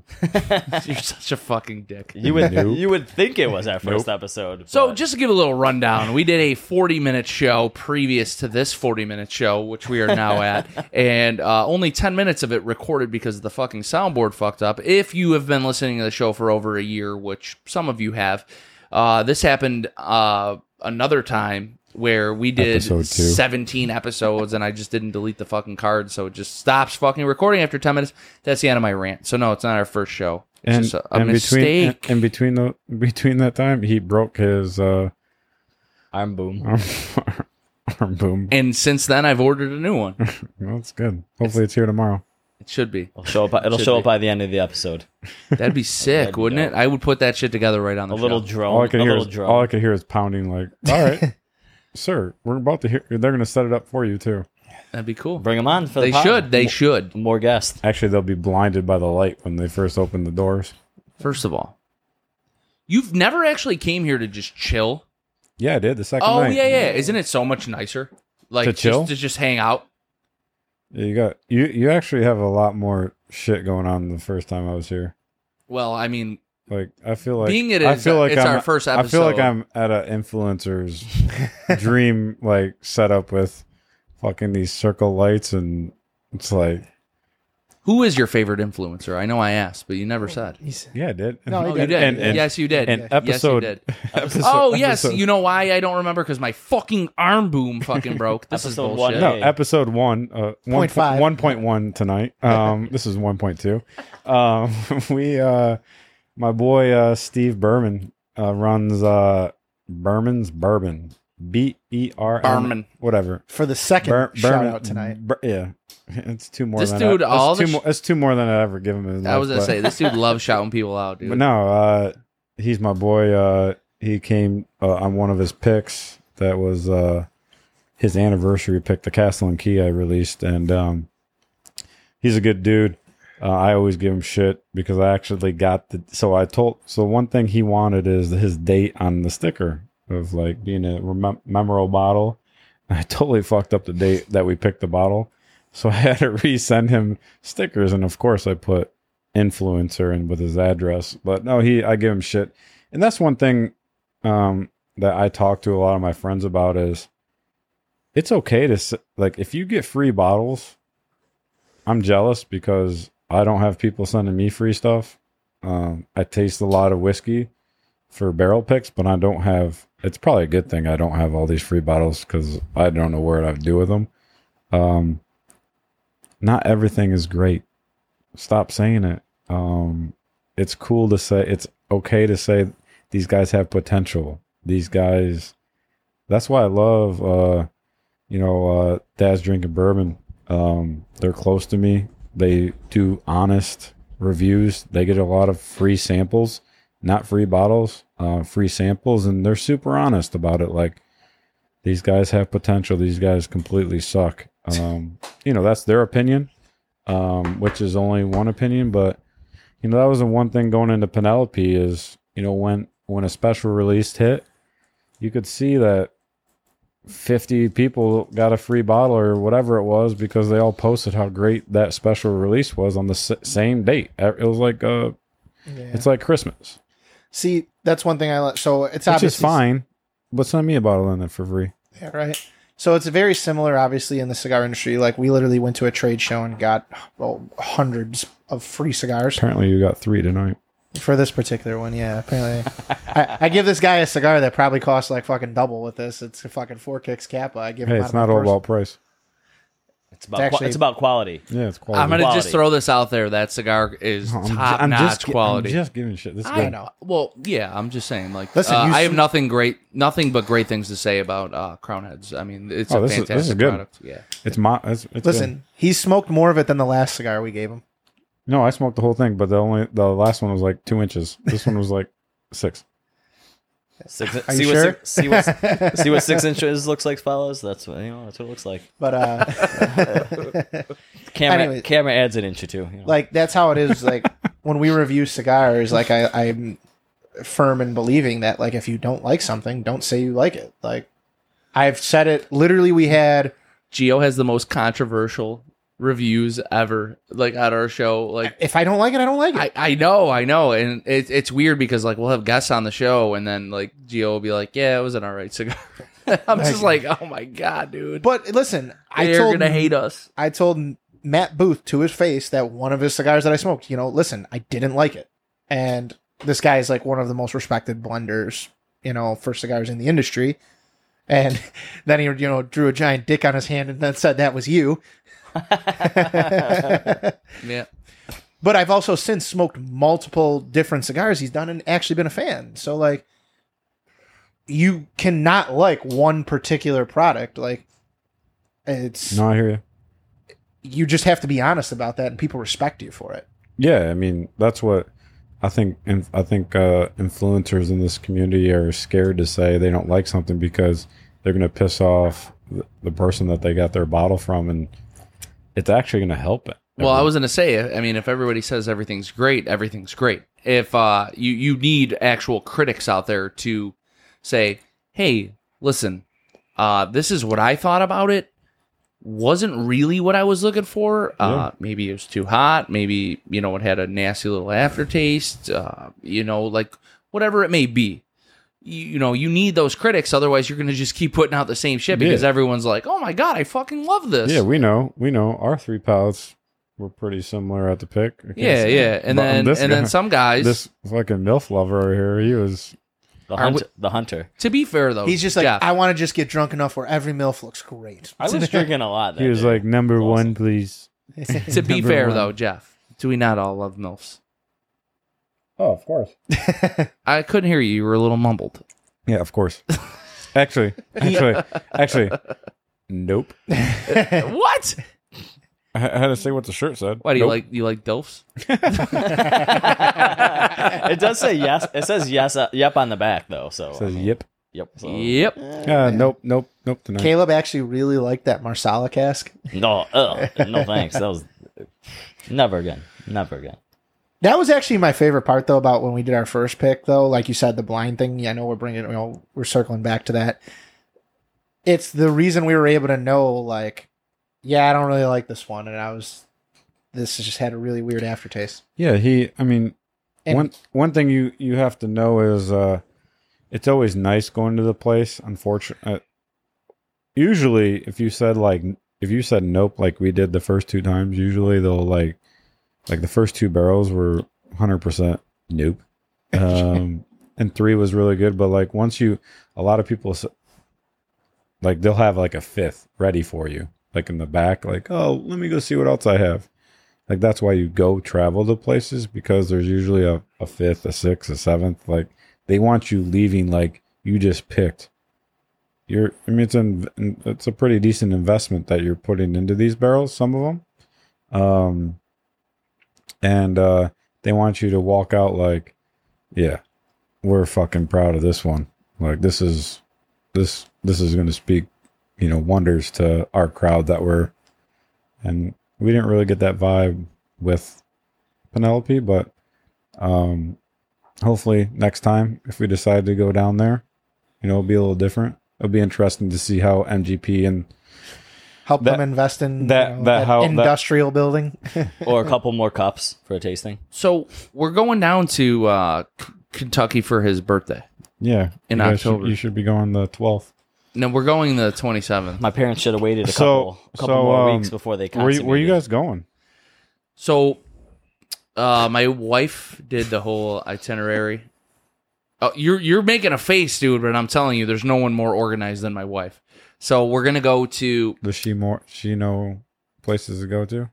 You're such a fucking dick. You would nope. you would think it was our first nope. episode. So but. just to give a little rundown, we did a forty minute show previous to this forty minute show, which we are now at, and uh, only ten minutes of it recorded because the fucking soundboard fucked up. If you have been listening to the show for over a year, which some of you have, uh, this happened uh, another time. Where we did seventeen episodes and I just didn't delete the fucking card, so it just stops fucking recording after ten minutes. That's the end of my rant. So no, it's not our first show. It's and, just a, a and mistake. Between, and between the between that time, he broke his uh, arm boom. Arm, arm boom. And since then, I've ordered a new one. Well, it's good. Hopefully, it's, it's here tomorrow. It should be. It'll show up. It'll it show be. up by the end of the episode. That'd be sick, That'd be wouldn't dope. it? I would put that shit together right on the. A show. little drone. All I could hear is drone. all I could hear is pounding. Like, all right. Sir, we're about to hear. They're going to set it up for you too. That'd be cool. Bring them on for the. They pod. should. They more, should. More guests. Actually, they'll be blinded by the light when they first open the doors. First of all, you've never actually came here to just chill. Yeah, I did the second. Oh night. yeah, yeah. Isn't it so much nicer? Like to chill, just, to just hang out. Yeah, you got you. You actually have a lot more shit going on than the first time I was here. Well, I mean. Like I feel like being it is I feel like it's I'm, our first episode. I feel like I'm at an influencer's dream like setup with fucking these circle lights, and it's like, who is your favorite influencer? I know I asked, but you never said. Yeah, I did. No, oh, you did. And, and, yes, you did. And episode, yes, you did. Episode, oh, yes. Episode. You know why I don't remember? Because my fucking arm boom fucking broke. This is bullshit. One, no, episode one, uh, one, one point one tonight. Um, this is one point two. Um, we. Uh, My boy uh, Steve Berman uh, runs uh, Berman's Bourbon, B E R Berman, whatever. For the second Ber- shout Berman, out tonight, Ber- yeah, it's two more. This than dude, I, all it's, the two sh- more, it's two more than I ever give him. His I life, was gonna but, say this dude loves shouting people out, dude. But no, uh, he's my boy. Uh, he came uh, on one of his picks that was uh, his anniversary pick, the Castle and Key I released, and um, he's a good dude. Uh, I always give him shit because I actually got the. So I told. So one thing he wanted is his date on the sticker of like being a mem- memorable bottle. I totally fucked up the date that we picked the bottle, so I had to resend him stickers. And of course, I put influencer in with his address. But no, he. I give him shit, and that's one thing um, that I talk to a lot of my friends about is it's okay to like if you get free bottles. I'm jealous because. I don't have people sending me free stuff. Um, I taste a lot of whiskey for barrel picks, but I don't have, it's probably a good thing I don't have all these free bottles because I don't know where I'd do with them. Um, not everything is great. Stop saying it. Um, it's cool to say, it's okay to say these guys have potential. These guys, that's why I love, uh, you know, uh, Dad's Drinking Bourbon. Um, they're close to me. They do honest reviews. They get a lot of free samples, not free bottles, uh, free samples, and they're super honest about it. Like, these guys have potential. These guys completely suck. Um, you know, that's their opinion, um, which is only one opinion. But, you know, that was the one thing going into Penelope is, you know, when, when a special release hit, you could see that fifty people got a free bottle or whatever it was because they all posted how great that special release was on the s- same date. It was like uh yeah. It's like Christmas. See, that's one thing I like. So it's obviously just fine, but send me a bottle in it for free. Yeah, right. So it's very similar, obviously, in the cigar industry. Like, we literally went to a trade show and got well, hundreds of free cigars. Apparently, you got three tonight. For this particular one, yeah. Apparently, I, I give this guy a cigar that probably costs like fucking double with this. It's a fucking Four Kicks Kappa. I give. Hey, him it's not all about price. It's about it's, actually, qu- it's about quality. Yeah, it's quality. I'm gonna quality. just throw this out there. That cigar is no, top I'm notch just, quality. I'm just giving shit. This I know. Well, yeah, I'm just saying. Like, listen, uh, I have should... nothing great, nothing but great things to say about uh, Crown Heads. I mean, it's oh, a fantastic is, this is good. product. Yeah, it's my. It's, it's listen, good. He smoked more of it than the last cigar we gave him. No, I smoked the whole thing, but the only the last one was like two inches. This one was like six. Six, Are see, you what sure? six, see what see what six inches looks like follows. That's what you know. That's what it looks like. But uh, camera anyways, camera adds an inch or two. You know. Like that's how it is. Like when we review cigars, like I, I'm firm in believing that like if you don't like something, don't say you like it. Like I've said it. Literally, we had Gio has the most controversial reviews ever, like at our show. Like if I don't like it, I don't like it. I, I know, I know, and it, it's weird because like we'll have guests on the show, and then like Gio will be like, "Yeah, it was an alright cigar." I'm just like, "Oh my god, dude!" But listen, I told, gonna hate us. I told Matt Booth to his face that one of his cigars that I smoked, you know, listen, I didn't like it, and this guy is like one of the most respected blenders, you know, for cigars in the industry. And then he, you know, drew a giant dick on his hand and then said that was you. Yeah, but I've also since smoked multiple different cigars he's done and actually been a fan. So like, you cannot like one particular product. Like, it's no, I hear you. You just have to be honest about that, and people respect you for it. Yeah, I mean that's what I think. I think uh, influencers in this community are scared to say they don't like something because they're going to piss off the person that they got their bottle from and. It's actually going to help it. Well, I was going to say, I mean, if everybody says everything's great, everything's great. If uh, you, you need actual critics out there to say, hey, listen, uh, this is what I thought about it. Wasn't really what I was looking for. Uh, yeah. Maybe it was too hot. Maybe, you know, it had a nasty little aftertaste. Uh, you know, like whatever it may be. You know, you need those critics, otherwise you're going to just keep putting out the same shit because yeah. everyone's like, oh my god, I fucking love this. Yeah, we know. We know. Our three pals were pretty similar at the pick. Yeah, yeah. And but then and guy, then some guys... This fucking MILF lover over here, he was... The, hunt, we, the hunter. To be fair, though. He's just like, Jeff. I want to just get drunk enough where every MILF looks great. I was drinking a lot. That he was day. like, number awesome. one, please. To be fair, one. though, Jeff, do we not all love MILFs? Oh, of course. I couldn't hear you. You were a little mumbled. Yeah, of course. Actually, actually, actually, nope. What? I had to say what the shirt said. Why do nope. you like? Do you like D I L Fs? It does say yes. It says yes. Uh, yep on the back though. So it says um, yep. Yep. So. Yep. Uh, nope. Nope. Nope. Tonight. Caleb actually really liked that Marsala cask. No. Uh, no thanks. That was never again. Never again. That was actually my favorite part, though, about when we did our first pick, though. Like you said, the blind thing. Yeah, I know we're bringing, you know, we're circling back to that. It's the reason we were able to know, like, yeah, I don't really like this one, and I was, this just had a really weird aftertaste. Yeah, he. I mean, and one one thing you you have to know is, uh, it's always nice going to the place. Unfortunately, uh, usually if you said like if you said nope, like we did the first two times, usually they'll like. Like the first two barrels were one hundred percent nope. Um, and three was really good. But like once you, a lot of people, like they'll have like a fifth ready for you. Like in the back, like, oh, let me go see what else I have. Like that's why you go travel to places because there's usually a, a fifth, a sixth, a seventh. Like they want you leaving like you just picked. You're, I mean, it's, an, it's a pretty decent investment that you're putting into these barrels, some of them. Um, And uh, they want you to walk out like, yeah, we're fucking proud of this one. Like this is this this is going to speak, you know, wonders to our crowd that we're. And we didn't really get that vibe with Penelope, but um, hopefully next time if we decide to go down there, you know, it'll be a little different. It'll be interesting to see how M G P and. Help that, them invest in that, you know, that, that how, industrial that, building. Or a couple more cups for a tasting. So we're going down to uh, K- Kentucky for his birthday. Yeah. In you October. Should, you should be going the twelfth. No, we're going the twenty-seventh. My parents should have waited a couple, so, couple so, more um, weeks before they consummated. Where, where are you guys going? So uh, my wife did the whole itinerary. Oh, you're you're making a face, dude, but I'm telling you, there's no one more organized than my wife. So we're gonna go to. Does she more? She know places to go to?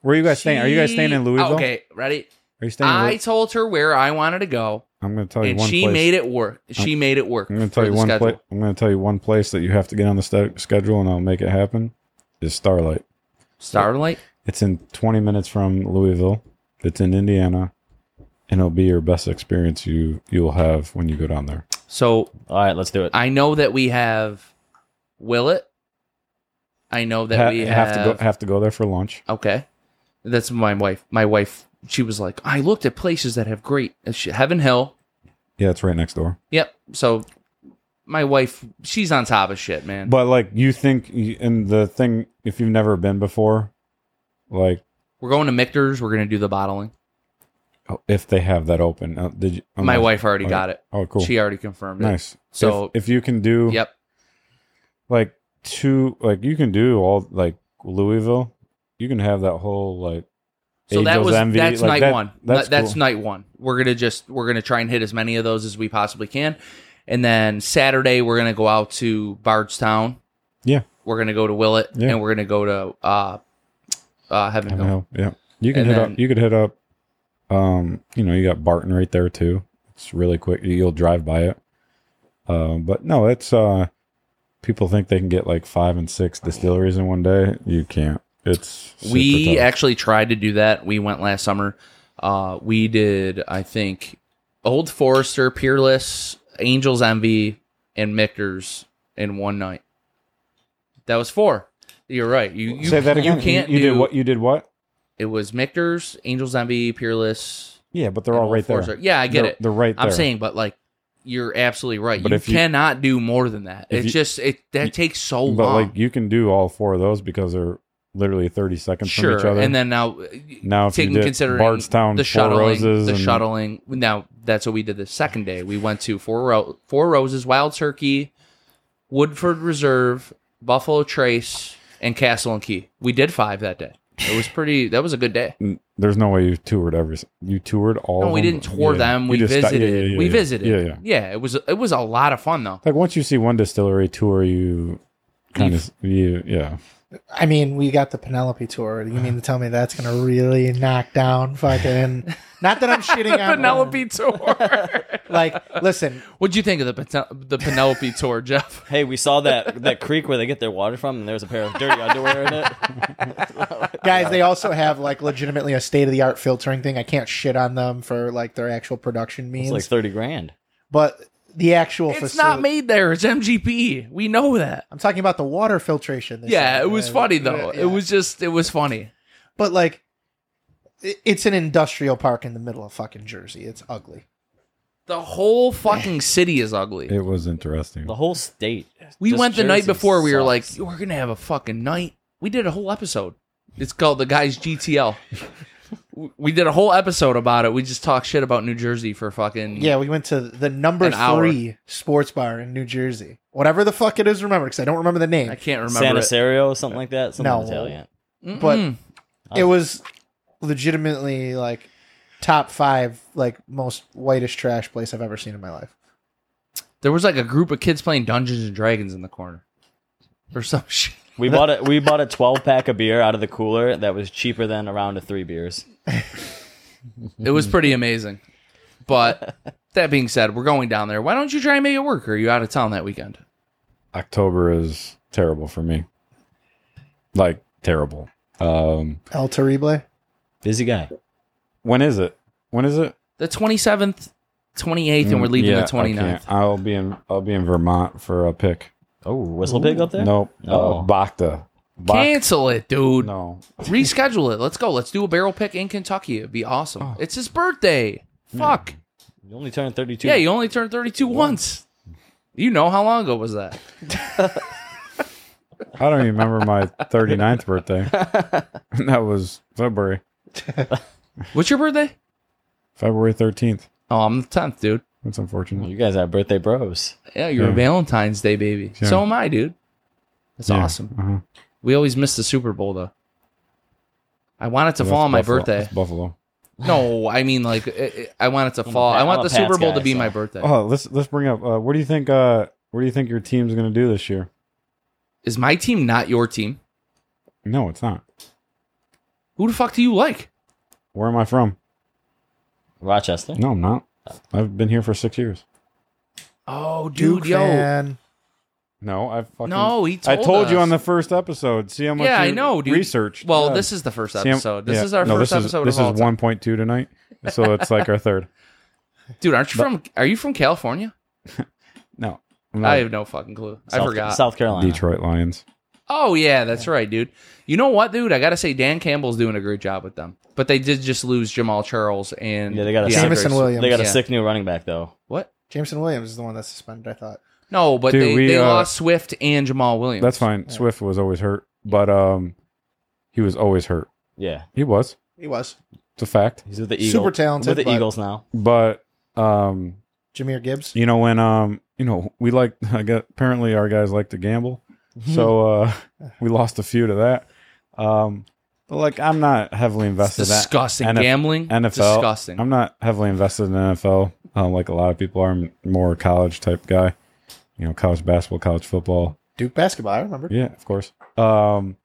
Where are you guys she... staying? Are you guys staying in Louisville? Oh, okay, ready? Are you staying? I told her where I wanted to go. I'm going to tell you one place. And she made it work. She I'm, made it work. I'm going to tell you one place. I'm going to tell you one place that you have to get on the st- schedule, and I'll make it happen. Is Starlight. Starlight. It's in twenty minutes from Louisville. It's in Indiana, and it'll be your best experience you you'll have when you go down there. So, all right, let's do it. I know that we have Willet. I know that ha- we have, have to go, have to go there for lunch. Okay, that's my wife. My wife. She was like, I looked at places that have great Heaven Hill. Yeah, it's right next door. Yep. So my wife, she's on top of shit, man. But like, you think, and the thing, if you've never been before, like, we're going to Michter's. We're going to do the bottling. Oh, if they have that open, uh, did you, um, my wife already okay. got it? Oh, cool. She already confirmed. Nice. It. So if, if you can do, yep, like two, like you can do all like Louisville. You can have that whole like. So Angels that was Envy. that's like, night that, one. That's, that's cool. night one. We're gonna just we're gonna try and hit as many of those as we possibly can, and then Saturday we're gonna go out to Bardstown. Yeah, we're gonna go to Willett, yeah. and we're gonna go to uh, uh, Heaven, Heaven Hill. Hill. Yeah, you can and hit then, up. You could hit up. Um, you know, you got Barton right there too. It's really quick. You'll drive by it. Um, but no, it's uh, people think they can get like five and six distilleries in one day. You can't. It's we tough. actually tried to do that. We went last summer. Uh, we did, I think, Old Forester, Peerless, Angels Envy, and Michter's in one night. That was four. You're right. You, you say that again. You can't. You, you do, did what? You did what? It was Michter's, Angels Envy, Peerless. Yeah, but they're all right Forester. there. Yeah, I get they're, it. They're right there. I'm saying, but like. You're absolutely right. But you, if you cannot do more than that. It's you, just it that you, takes so but long. But like you can do all four of those because they're literally thirty seconds sure. from each other. And then now, now taking considering Bardstown, the shuttling, Four Roses the and, shuttling. Now that's what we did the second day. We went to Four Ro- Four Roses, Wild Turkey, Woodford Reserve, Buffalo Trace, and Castle and Key. We did five that day. It was pretty. That was a good day. There's no way you toured every. You toured all. No, we didn't tour yeah. them. We visited. St- yeah, yeah, yeah, we yeah. visited. Yeah, yeah, yeah. It was. It was a lot of fun though. Like once you see one distillery tour, you kind You've, of you yeah. I mean, we got the Penelope tour. You mean to tell me that's gonna really knock down fucking? Not that I'm shitting the on Penelope one. tour. Like, listen, what'd you think of the the Penelope tour, Jeff? Hey, we saw that that creek where they get their water from, and there was a pair of dirty underwear in it. Guys, they also have like legitimately a state of the art filtering thing. I can't shit on them for like their actual production means. It's like thirty grand, but. The actual It's facility. Not made there. It's M G P. We know that. I'm talking about the water filtration. This yeah, time. It was funny, though. Yeah. It was just, it was funny. But, like, it's an industrial park in the middle of fucking Jersey. It's ugly. The whole fucking city is ugly. It was interesting. The whole state. We just went the Jersey night before. Sucks. We were like, we're going to have a fucking night. We did a whole episode. It's called The Guy's G T L. We did a whole episode about it. We just talked shit about New Jersey for fucking... Yeah, we went to the number three hour. sports bar in New Jersey. Whatever the fuck it is, remember, because I don't remember the name. I can't remember Saniserio it. or something like that? Something no. Italian. Mm-mm. But oh. it was legitimately, like, top five, like, most whitish trash place I've ever seen in my life. There was, like, a group of kids playing Dungeons and Dragons in the corner. Or some shit. We bought a we bought a twelve pack of beer out of the cooler that was cheaper than a round of three beers. It was pretty amazing. But that being said, we're going down there. Why don't you try and make it work? Or are you out of town that weekend? October is terrible for me. Like terrible. Um, El Terrible. Busy guy. When is it? When is it? The twenty seventh, twenty eighth, and we're leaving yeah, the twenty-ninth. I'll be in I'll be in Vermont for a pick. Oh, Whistlepig up there? Nope. No. Uh, Bacta. Bacta. Cancel it, dude. No. Reschedule it. Let's go. Let's do a barrel pick in Kentucky. It'd be awesome. Oh. It's his birthday. Mm. Fuck. You only turned thirty-two. Yeah, you only turned thirty-two once. once. You know how long ago was that? I don't even remember my thirty-ninth birthday. That was February. What's your birthday? February thirteenth. Oh, I'm the tenth, dude. That's unfortunate. Well, you guys have birthday bros. Yeah, you're yeah. a Valentine's Day baby. Sure. So am I, dude. That's yeah. awesome. Uh-huh. We always miss the Super Bowl, though. I want it to well, fall on my Buffalo. birthday. That's Buffalo. No, I mean, like, it, it, I want it to I'm fall. A, I want the Pats Super Bowl guy, to be so. my birthday. Oh, let's let's bring up. Uh, what do you think? Uh, what do you think your team's going to do this year? Is my team not your team? No, it's not. Who the fuck do you like? Where am I from? Rochester? No, I'm not. I've been here for six years. Oh, dude, Duke yo. Fan. No, I fucking... No, he told I told us. You on the first episode. See how much yeah, you I know, dude. Researched. Well, yeah. This is the first episode. This yeah. is our no, first this episode is, of all time. This is one point two tonight, so it's like our third. Dude, aren't you but, from... Are you from California? No. I have no fucking clue. South, I forgot. South Carolina. Detroit Lions. Oh, yeah, that's yeah. right, dude. You know what, dude? I got to say, Dan Campbell's doing a great job with them. But they did just lose Jamal Charles and... Yeah, they got a, Jameson Williams. They got a yeah. sick new running back, though. What? Jameson Williams is the one that's suspended, I thought. No, but Dude, they, we, they uh, lost Swift and Jamal Williams. That's fine. Yeah. Swift was always hurt, but um, he was always hurt. Yeah. He was. He was. It's a fact. He's with the Eagles. Super talented. With the but, Eagles now. But um, Jahmyr Gibbs. You know, when um, you know, we like I got apparently our guys like to gamble. So uh, we lost a few to that. Um, but like I'm not heavily invested in that. Disgusting N F- gambling. N F L. Disgusting. I'm not heavily invested in N F L, uh, like a lot of people are. I'm more a college type guy. You know, college basketball, college football. Duke basketball, I remember. Yeah, of course. Um,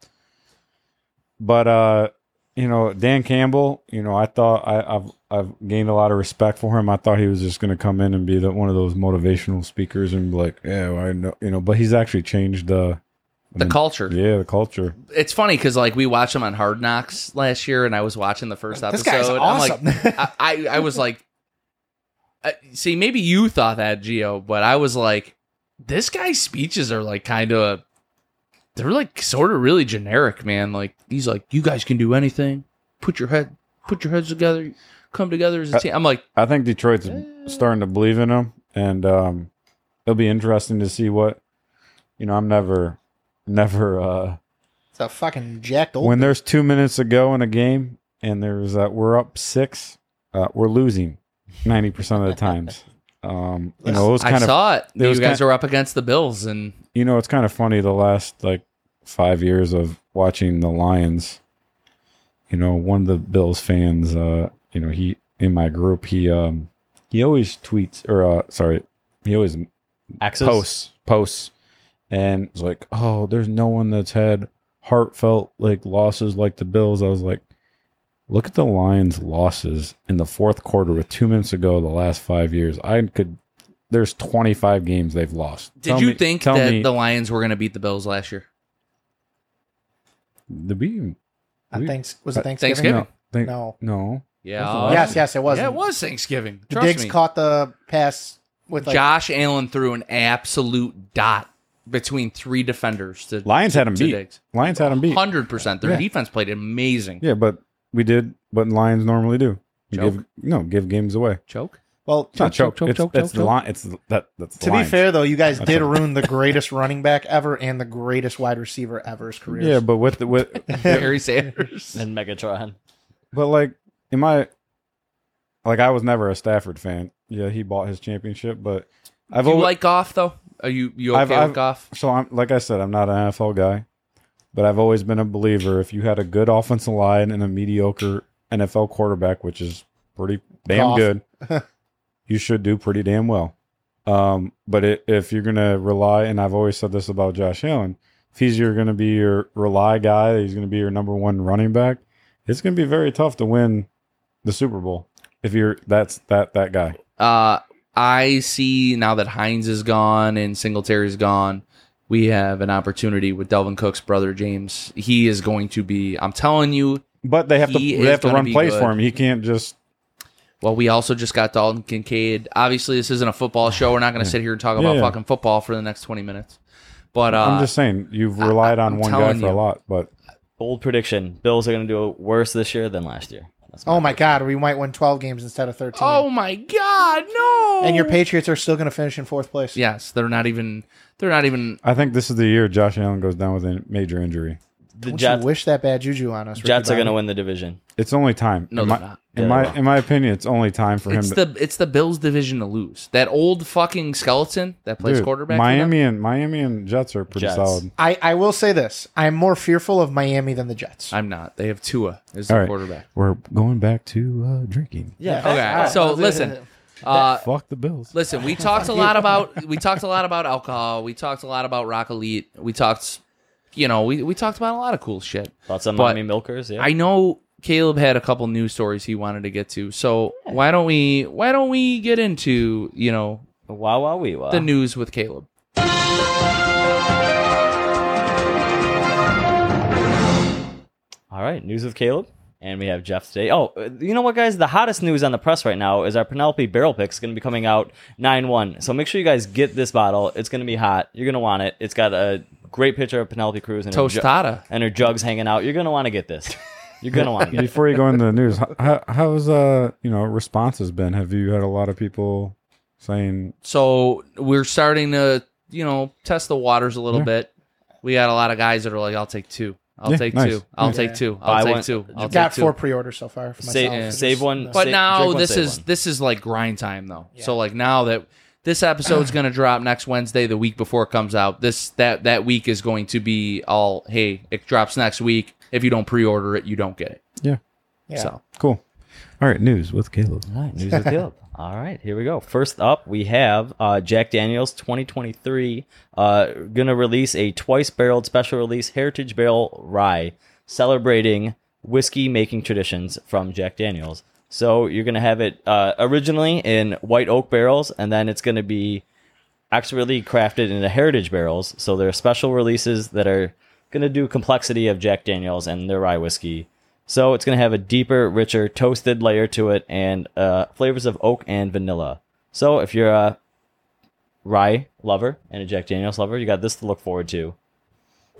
but, uh, you know, Dan Campbell, you know, I thought I, I've I've gained a lot of respect for him. I thought he was just going to come in and be the, one of those motivational speakers and be like, yeah, well, I know, you know, but he's actually changed the... I the mean, culture. Yeah, the culture. It's funny because, like, we watched him on Hard Knocks last year, and I was watching the first episode. This guy's awesome. I'm like, I, I, I was like... I, see, maybe you thought that, Gio, but I was like... This guy's speeches are like kind of, they're like sort of really generic, man. Like he's like, you guys can do anything. Put your head, put your heads together. Come together as a I, team. I'm like, I think Detroit's eh. starting to believe in him, and um, it'll be interesting to see what. You know, I'm never, never. Uh, it's a fucking jacked old. When there's two minutes to go in a game, and there's uh, we're up six, uh, we're losing ninety percent of the times. Um, you know, it was kind I of, saw it. it you guys are up against the Bills, and you know it's kind of funny. The last like five years of watching the Lions, you know, one of the Bills fans, uh, you know, he in my group, he um, he always tweets or uh, sorry, he always Access? posts posts, and it's like, oh, there's no one that's had heartfelt like losses like the Bills. I was like, look at the Lions' losses in the fourth quarter with two minutes ago the last five years. I could. There's twenty-five games they've lost. Did tell you me, think that me, the Lions were going to beat the Bills last year? The beat. I think was it Thanksgiving? Thanksgiving? No. Thank, no. no. Yeah. Yes. Yes. It was. Yeah. It was Thanksgiving. Trust Diggs me. Caught the pass with like, Josh Allen threw an absolute dot between three defenders. To, Lions to, had him beat. Diggs. Lions had him beat. Hundred percent. Their yeah. defense played amazing. Yeah, but. We did what Lions normally do. Give, no, give games away. Choke? Well, it's not choke. choke, choke, it's, choke, it's, choke, the line, it's that. That's the to Lions. Be fair, though, you guys that's did a... ruin the greatest running back ever and the greatest wide receiver ever's careers. Yeah, but with the with Barry Sanders and Megatron. But like, in my like, I was never a Stafford fan. Yeah, he bought his championship, but I've do you always, like Goff though. Are you you okay I've, with I've, Goff? So I'm like I said, I'm not an N F L guy. But I've always been a believer if you had a good offensive line and a mediocre N F L quarterback, which is pretty damn Goff. good, you should do pretty damn well. Um, but it, if you're going to rely, and I've always said this about Josh Allen, if he's going to be your rely guy, he's going to be your number one running back, it's going to be very tough to win the Super Bowl if you're that's that that guy. Uh, I see now that Hines is gone and Singletary's gone, we have an opportunity with Delvin Cook's brother, James. He is going to be, I'm telling you. But they have to they have to run plays good. for him. He can't just. Well, we also just got Dalton Kincaid. Obviously, this isn't a football show. We're not going to sit here and talk yeah, about yeah. fucking football for the next twenty minutes. But uh, I'm just saying, you've relied I, on I'm one guy for you. a lot. But bold prediction. Bills are going to do worse this year than last year. My oh, my prediction. God. We might win twelve games instead of thirteen. Oh, my God. No. And your Patriots are still going to finish in fourth place. Yes. They're not even... They're not even. I think this is the year Josh Allen goes down with a major injury. The Don't Jets, you wish that bad juju on us. Ricky Jets Biden. Are going to win the division. It's only time. No, in my, not. In, my in my opinion, it's only time for it's him. The, to, it's the Bills' division to lose. That old fucking skeleton that plays dude, quarterback. Miami and Miami and Jets are pretty Jets. solid. I, I will say this: I'm more fearful of Miami than the Jets. I'm not. They have Tua as the right. quarterback. We're going back to uh, drinking. Yeah. Okay. Right. So listen. Uh, fuck the Bills. Listen, we talked a lot about we talked a lot about alcohol. We talked a lot about Rock Elite. We talked you know, we, we talked about a lot of cool shit. Lots of mommy milkers, yeah. I know Caleb had a couple news stories he wanted to get to, so yeah. why don't we why don't we get into, you know, wow, wow, wee, wow. the news with Caleb. All right, news with Caleb. And we have Jeff today. Oh, you know what, guys? The hottest news on the press right now is our Penelope Barrel Pick's going to be coming out nine one. So make sure you guys get this bottle. It's going to be hot. You're going to want it. It's got a great picture of Penelope Cruz and, her, ju- and her jugs hanging out. You're going to want to get this. You're going to want to get it. Before you go into the news, how, how's uh you know responses been? Have you had a lot of people saying? So we're starting to you know test the waters a little yeah. bit. We got a lot of guys that are like, I'll take two. I'll yeah, take nice. two. I'll yeah. take two. I'll Buy take one. two. I've got four pre-orders so far for myself. Save, yeah. save one. But save, now this is one. this is like grind time though. Yeah. So like now that this episode's going to drop next Wednesday, the week before it comes out, this that that week is going to be all, hey, it drops next week. If you don't pre-order it, you don't get it. Yeah. Yeah. So cool. All right, news with Caleb. All right, news with Caleb. All right, here we go. First up, we have uh, Jack Daniel's twenty twenty-three uh, going to release a twice-barreled special release Heritage Barrel Rye celebrating whiskey-making traditions from Jack Daniel's. So you're going to have it uh, originally in white oak barrels, and then it's going to be actually crafted into Heritage barrels. So there are special releases that are going to do complexity of Jack Daniel's and their rye whiskey. So it's going to have a deeper, richer, toasted layer to it and uh, flavors of oak and vanilla. So if you're a rye lover and a Jack Daniel's lover, you got this to look forward to.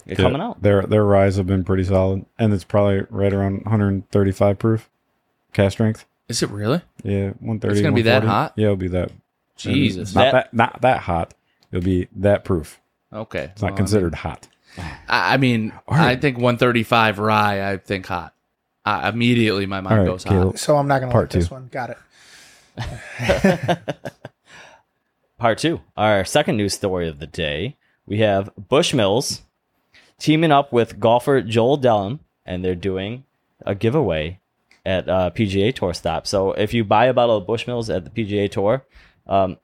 It's coming out. Their their ryes have been pretty solid, and it's probably right around one thirty-five proof cask strength. Is it really? Yeah, one thirty. It's going to be that hot? Yeah, it'll be that. Jesus. Not that, that, not that hot. It'll be that proof. Okay. It's not well, considered I mean, hot. I mean, right. I think one thirty-five rye, I think hot. Uh, immediately my mind right, goes Caleb. Hot. So I'm not going to like this one. Got it. Part two. Our second news story of the day. We have Bushmills teaming up with golfer Joel Dahmen, and they're doing a giveaway at a P G A Tour stop. So if you buy a bottle of Bushmills at the P G A Tour, um,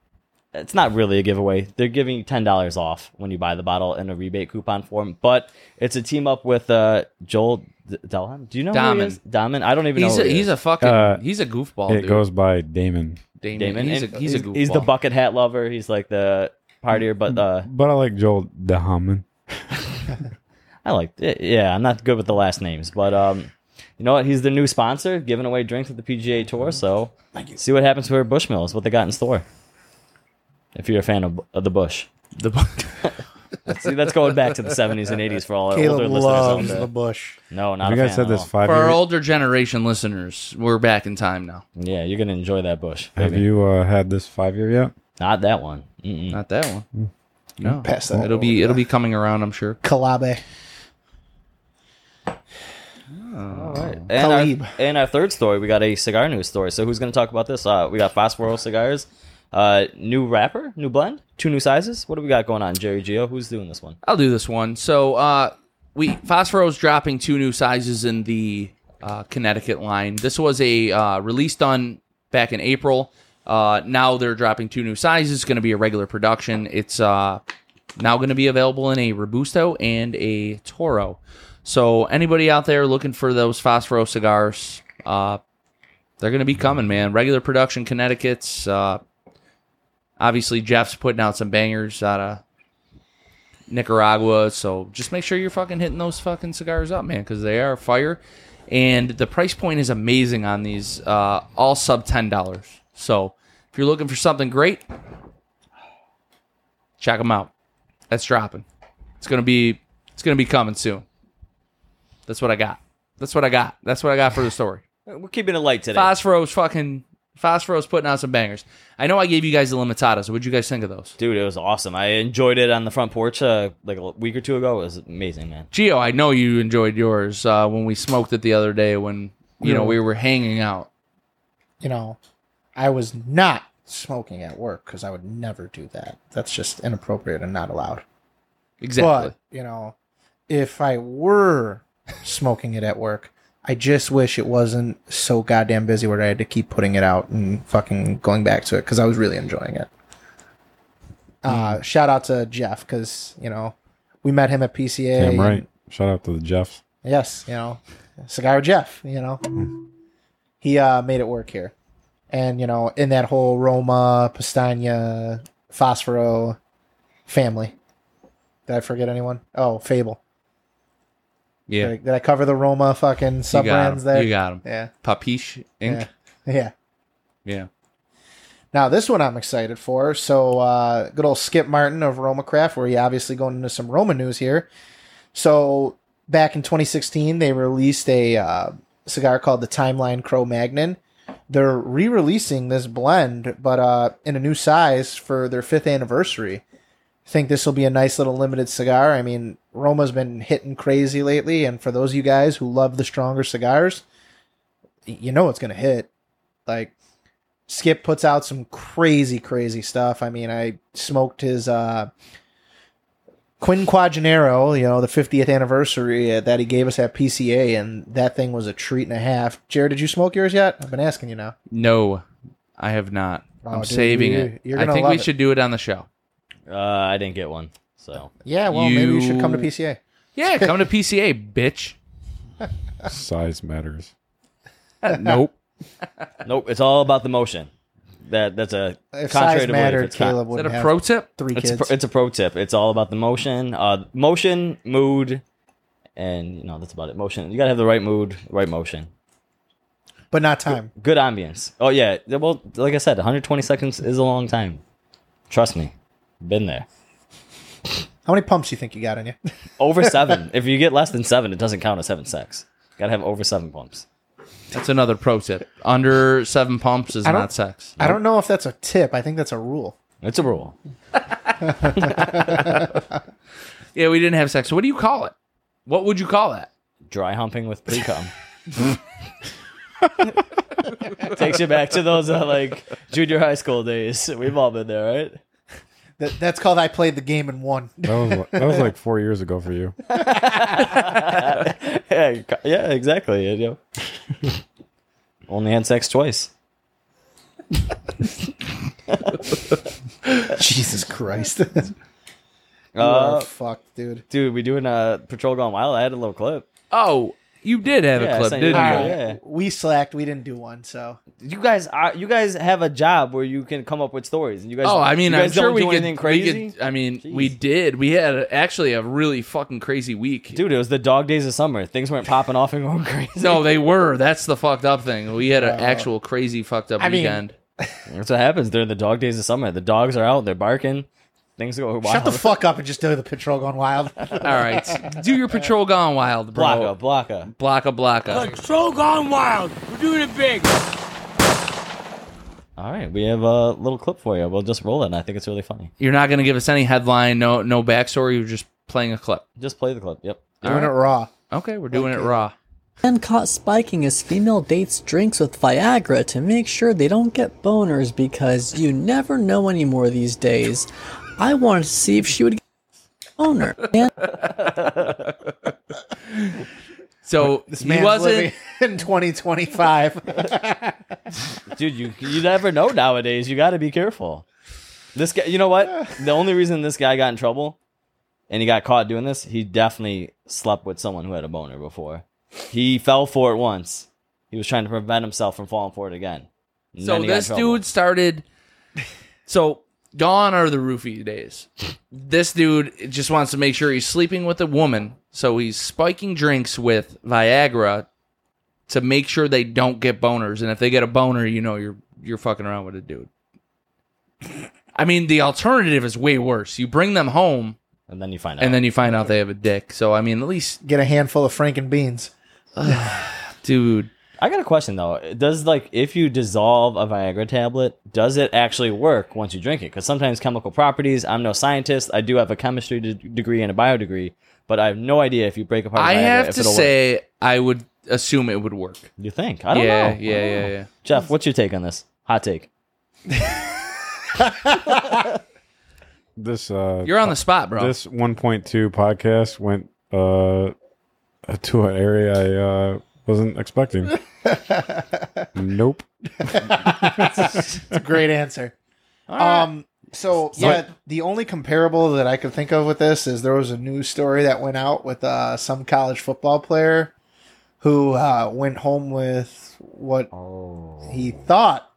it's not really a giveaway. They're giving you ten dollars off when you buy the bottle in a rebate coupon form, but it's a team up with uh, Joel Dahmen. Do you know Dahmen. Who he is? Dahmen. I don't even he's know. A, who he he's is. a fucking. Uh, he's a goofball. It dude. goes by Damon. Damon. Damon. He's, he's a he's, he's a goofball. He's the bucket hat lover. He's like the partier, but uh. But I like Joel Dahmen. I like. Yeah, I'm not good with the last names, but um, you know what? He's the new sponsor, giving away drinks at the P G A Tour. So thank you. See what happens for Bushmills. What they got in store. If you're a fan of, of the Bush, the Bush. See, that's going back to the seventies and eighties for all our Caleb older loves listeners. The Bush. No, not you guys said this five for years? Our older generation listeners. We're back in time now. Yeah, you're gonna enjoy that Bush. Baby. Have you uh, had this five year yet? Not that one. Mm-mm. Not that one. Mm. No, pass that. It'll be there. It'll be coming around, I'm sure. Calabe. Oh, all right. And our, and our third story, we got a cigar news story. So who's gonna talk about this? Uh, we got Phosphorus cigars. Uh, new wrapper, new blend, two new sizes. What do we got going on, Jerry Geo? Who's doing this one? I'll do this one. So, uh, we Phosphorus dropping two new sizes in the uh, Connecticut line. This was a uh, release done back in April. Uh, now they're dropping two new sizes. It's going to be a regular production. It's uh, now going to be available in a Robusto and a Toro. So, anybody out there looking for those Phosphorus cigars, uh, they're going to be coming, man. Regular production, Connecticut's. Uh, Obviously, Jeff's putting out some bangers out of Nicaragua, so just make sure you're fucking hitting those fucking cigars up, man, because they are fire. And the price point is amazing on these, uh, all sub ten dollars. So if you're looking for something great, check them out. That's dropping. It's gonna be, it's gonna be coming soon. That's what I got. That's what I got. That's what I got for the story. We're keeping it light today. Phosphorus fucking. Phosphorus putting out some bangers. I know I gave you guys the Limitadas. What'd you guys think of those? Dude, it was awesome. I enjoyed it on the front porch uh, like a week or two ago. It was amazing, man. Gio, I know you enjoyed yours uh, when we smoked it the other day when, you yeah. know, we were hanging out. You know, I was not smoking at work because I would never do that. That's just inappropriate and not allowed. Exactly. But, you know, if I were smoking it at work, I just wish it wasn't so goddamn busy where I had to keep putting it out and fucking going back to it because I was really enjoying it. Uh, shout out to Jeff because, you know, we met him at P C A. Damn right. And, shout out to the Jeffs. Yes, you know, Cigar Jeff, you know. Mm. He uh, made it work here. And, you know, in that whole Roma, Pastagna, Phosphoro family. Did I forget anyone? Oh, Fable. Yeah. Did I, did I cover the Roma fucking sub-brands there? You got them. Yeah. Papiche Incorporated. Yeah. Yeah. Yeah. Now, this one I'm excited for. So, uh, good old Skip Martin of Roma Craft, where he obviously going into some Roma news here. So, back in twenty sixteen, they released a uh, cigar called the Timeline Cro-Magnon. They're re-releasing this blend, but uh, in a new size for their fifth anniversary. I think this will be a nice little limited cigar. I mean, Roma's been hitting crazy lately, and for those of you guys who love the stronger cigars, you know it's going to hit. Like, Skip puts out some crazy, crazy stuff. I mean, I smoked his uh, Quinquagenero, you know, the fiftieth anniversary that he gave us at P C A, and that thing was a treat and a half. Jared, did you smoke yours yet? I've been asking you now. No, I have not. Oh, I'm dude, saving you, it. You're gonna I think love we it. Should do it on the show. Uh, I didn't get one, so. Yeah, well, you... maybe you should come to P C A. Yeah, come to P C A, bitch. Size matters. Nope. Nope, it's all about the motion. That that's a if contrary size to matter, it's Caleb con- Is that a pro tip? Three it's kids. A pro, it's a pro tip. It's all about the motion, uh, motion, mood, and you know that's about it. Motion. You gotta have the right mood, right motion, but not time. Good, good ambience. Oh yeah. Well, like I said, one hundred twenty seconds is a long time. Trust me, been there. How many pumps you think you got in you? Over seven. If you get less than seven, it doesn't count as seven sex. Gotta have over seven pumps. That's another pro tip. Under seven pumps is not sex. Nope. I don't know if that's a tip. I think that's a rule. It's a rule. Yeah, we didn't have sex. So what do you call it? What would you call that? Dry humping with pre-cum. Takes you back to those uh, like junior high school days. We've all been there, right? That, that's called I played the game and won. That was, that was like four years ago for you. yeah, yeah, exactly. You know. Only had sex twice. Jesus Christ. uh, fuck, dude. Dude, we doing a Patrol Gone Wild. I had a little clip. Oh, you did have yeah, a clip, didn't you? Right, yeah. We slacked. We didn't do one. So you guys, are, you guys have a job where you can come up with stories. And you guys, oh, I mean, I'm sure we did anything crazy. We could, I mean, Jeez. we did. We had a, actually a really fucking crazy week, dude. It was the dog days of summer. Things weren't popping off and going crazy. No, they were. That's the fucked up thing. We had an uh, actual crazy fucked up I weekend. Mean, that's what happens during the dog days of summer. The dogs are out. They're barking. Things go wild. Shut the fuck up and just do the Patrol Gone Wild. All right. Do your Patrol Gone Wild, bro. Blocka, blocka. Blocka, blocka. Patrol Gone Wild. We're doing it big. All right. We have a little clip for you. We'll just roll it, and I think it's really funny. You're not going to give us any headline, no no backstory. You're just playing a clip. Just play the clip. Yep. Doing right. it raw. Okay. We're doing okay. it raw. Man caught spiking his female dates drinks with Viagra to make sure they don't get boners because you never know anymore these days. I wanted to see if she would get an owner. So this man wasn't in twenty twenty-five. Dude, you you never know nowadays. You got to be careful. This guy, you know what? The only reason this guy got in trouble and he got caught doing this, he definitely slept with someone who had a boner before. He fell for it once. He was trying to prevent himself from falling for it again. And so this dude started. So. Gone are the roofie days. This dude just wants to make sure he's sleeping with a woman, so he's spiking drinks with Viagra to make sure they don't get boners. And if they get a boner, you know you're you're fucking around with a dude. I mean, the alternative is way worse. You bring them home, and then you find out, and then you find out they have a dick. So I mean, at least get a handful of Franken beans, dude. I got a question, though. Does, like, if you dissolve a Viagra tablet, does it actually work once you drink it? Because sometimes chemical properties, I'm no scientist. I do have a chemistry de- degree and a bio degree, but I have no idea if you break apart Viagra. I have to say, work. I would assume it would work. You think? I don't yeah, know. Yeah, don't yeah, know. yeah. Jeff, what's your take on this? Hot take. this uh, You're on the spot, bro. This one point two podcast went uh, to an area I... Uh, wasn't expecting. Nope. It's a great answer. Right. Um, So, so yeah, I, the only comparable that I could think of with this is there was a news story that went out with uh, some college football player who uh, went home with what oh. he thought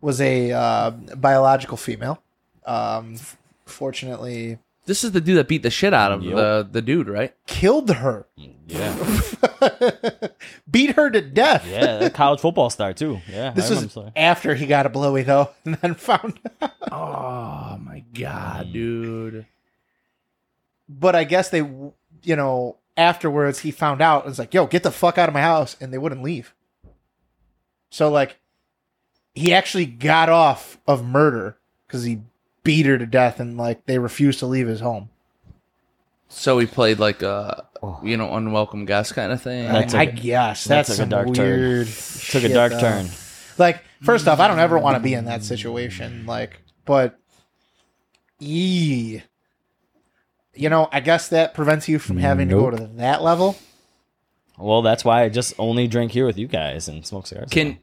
was a uh, biological female. Um, f- fortunately... This is the dude that beat the shit out of yep. the, the dude, right? Killed her. Yeah. Beat her to death. Yeah, that college football star, too. Yeah. This was after he got a blowy, though, and then found out. Oh, my God, dude. But I guess they, you know, afterwards he found out. It was like, yo, get the fuck out of my house. And they wouldn't leave. So, like, he actually got off of murder because he beat her to death, and like they refused to leave his home. So he played like a oh. you know unwelcome guest kind of thing. I, I guess that's that took a dark weird. Turn. Took a dark though. turn. Like, first off, I don't ever want to be in that situation. Like, but ee, you know, I guess that prevents you from having nope. to go to that level. Well, that's why I just only drink here with you guys and smoke cigars. Can.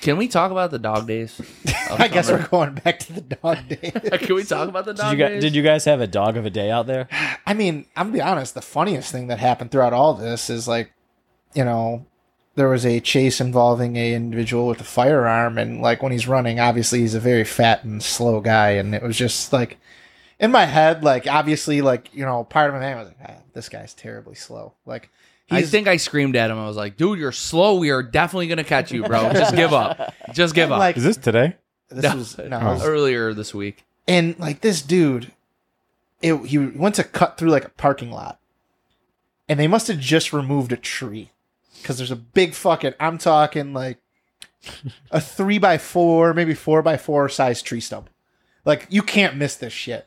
Can we talk about the dog days? I guess we're going back to the dog days. Can we talk about the dog did you guys, days? Did you guys have a dog of a day out there? I mean, I'm going to be honest. The funniest thing that happened throughout all this is like, you know, there was a chase involving a individual with a firearm. And like when he's running, obviously he's a very fat and slow guy. And it was just like in my head, like obviously like, you know, part of my mind was like, ah, this guy's terribly slow. Like. He's, I think I screamed at him. I was like, dude, you're slow. We are definitely going to catch you, bro. Just give up. Just give up. Like, is this today? This no, was no, oh. earlier this week. And like this dude, it, he went to cut through like a parking lot. And they must have just removed a tree. Because there's a big fucking, I'm talking like a three by four, maybe four by four size tree stump. Like you can't miss this shit.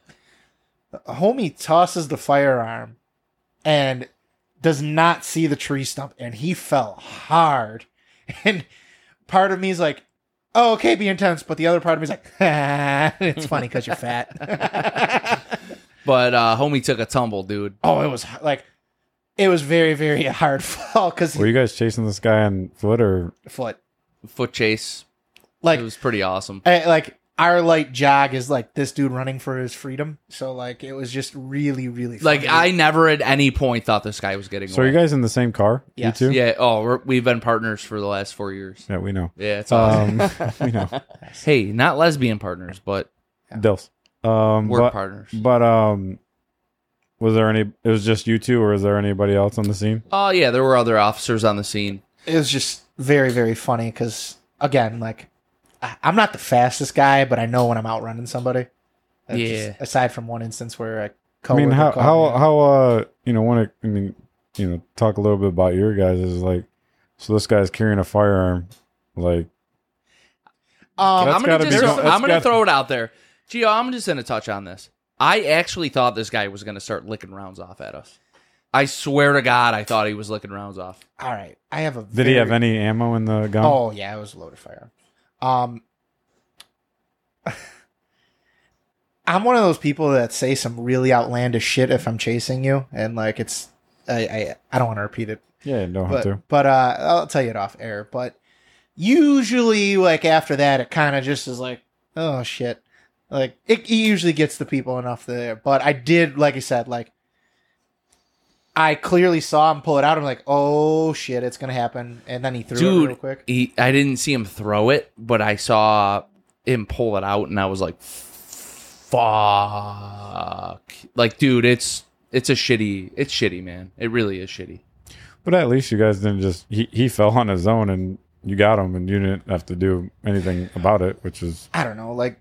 A homie tosses the firearm and does not see the tree stump, and he fell hard. And part of me is like, oh, okay, be intense. But the other part of me is like, ah, it's funny because you're fat. But uh, homie took a tumble, dude. Oh, it was like, it was very, very hard fall. Cause Were he, you guys chasing this guy on foot or? Foot. Foot chase. Like, it was pretty awesome. I, like, our light jog is like this dude running for his freedom. So like it was just really, really funny. Like I never at any point thought this guy was getting away. So are you guys in the same car? Yes. You two? Yeah. Oh, we're, we've been partners for the last four years. Yeah, we know. Yeah, it's awesome. Um, we know. Hey, not lesbian partners, but yeah. Dills. Um, We're but, partners. But um, was there any? It was just you two, or is there anybody else on the scene? Oh uh, yeah, there were other officers on the scene. It was just very, very funny because again, like. I'm not the fastest guy, but I know when I'm out running somebody. That's yeah. Just, aside from one instance where I, I mean, how how me. how uh you know want to I mean you know talk a little bit about your guys is like so this guy's carrying a firearm like. Um, I'm gonna just, go, I'm gonna throw it out there, Gio. I'm just gonna touch on this. I actually thought this guy was gonna start licking rounds off at us. I swear to God, I thought he was licking rounds off. All right, I have a. Did very... he have any ammo in the gun? Oh yeah, it was a loaded firearm. Um, I'm one of those people that say some really outlandish shit if I'm chasing you, and like it's, I, I, I don't want to repeat it. Yeah, don't have to. But uh, I'll tell you it off air. But usually, like after that, it kind of just is like, oh shit, like it, it usually gets the people enough there. But I did, like I said, like I clearly saw him pull it out. I'm like, oh shit, it's gonna happen. And then he threw Dude, it real quick. He, I didn't see him throw it, but I saw him pull it out, and I was like, fuck. Like, dude, it's it's a shitty, it's shitty, man. It really is shitty. But at least you guys didn't just he, he fell on his own, and you got him, and you didn't have to do anything about it, which is I don't know, like.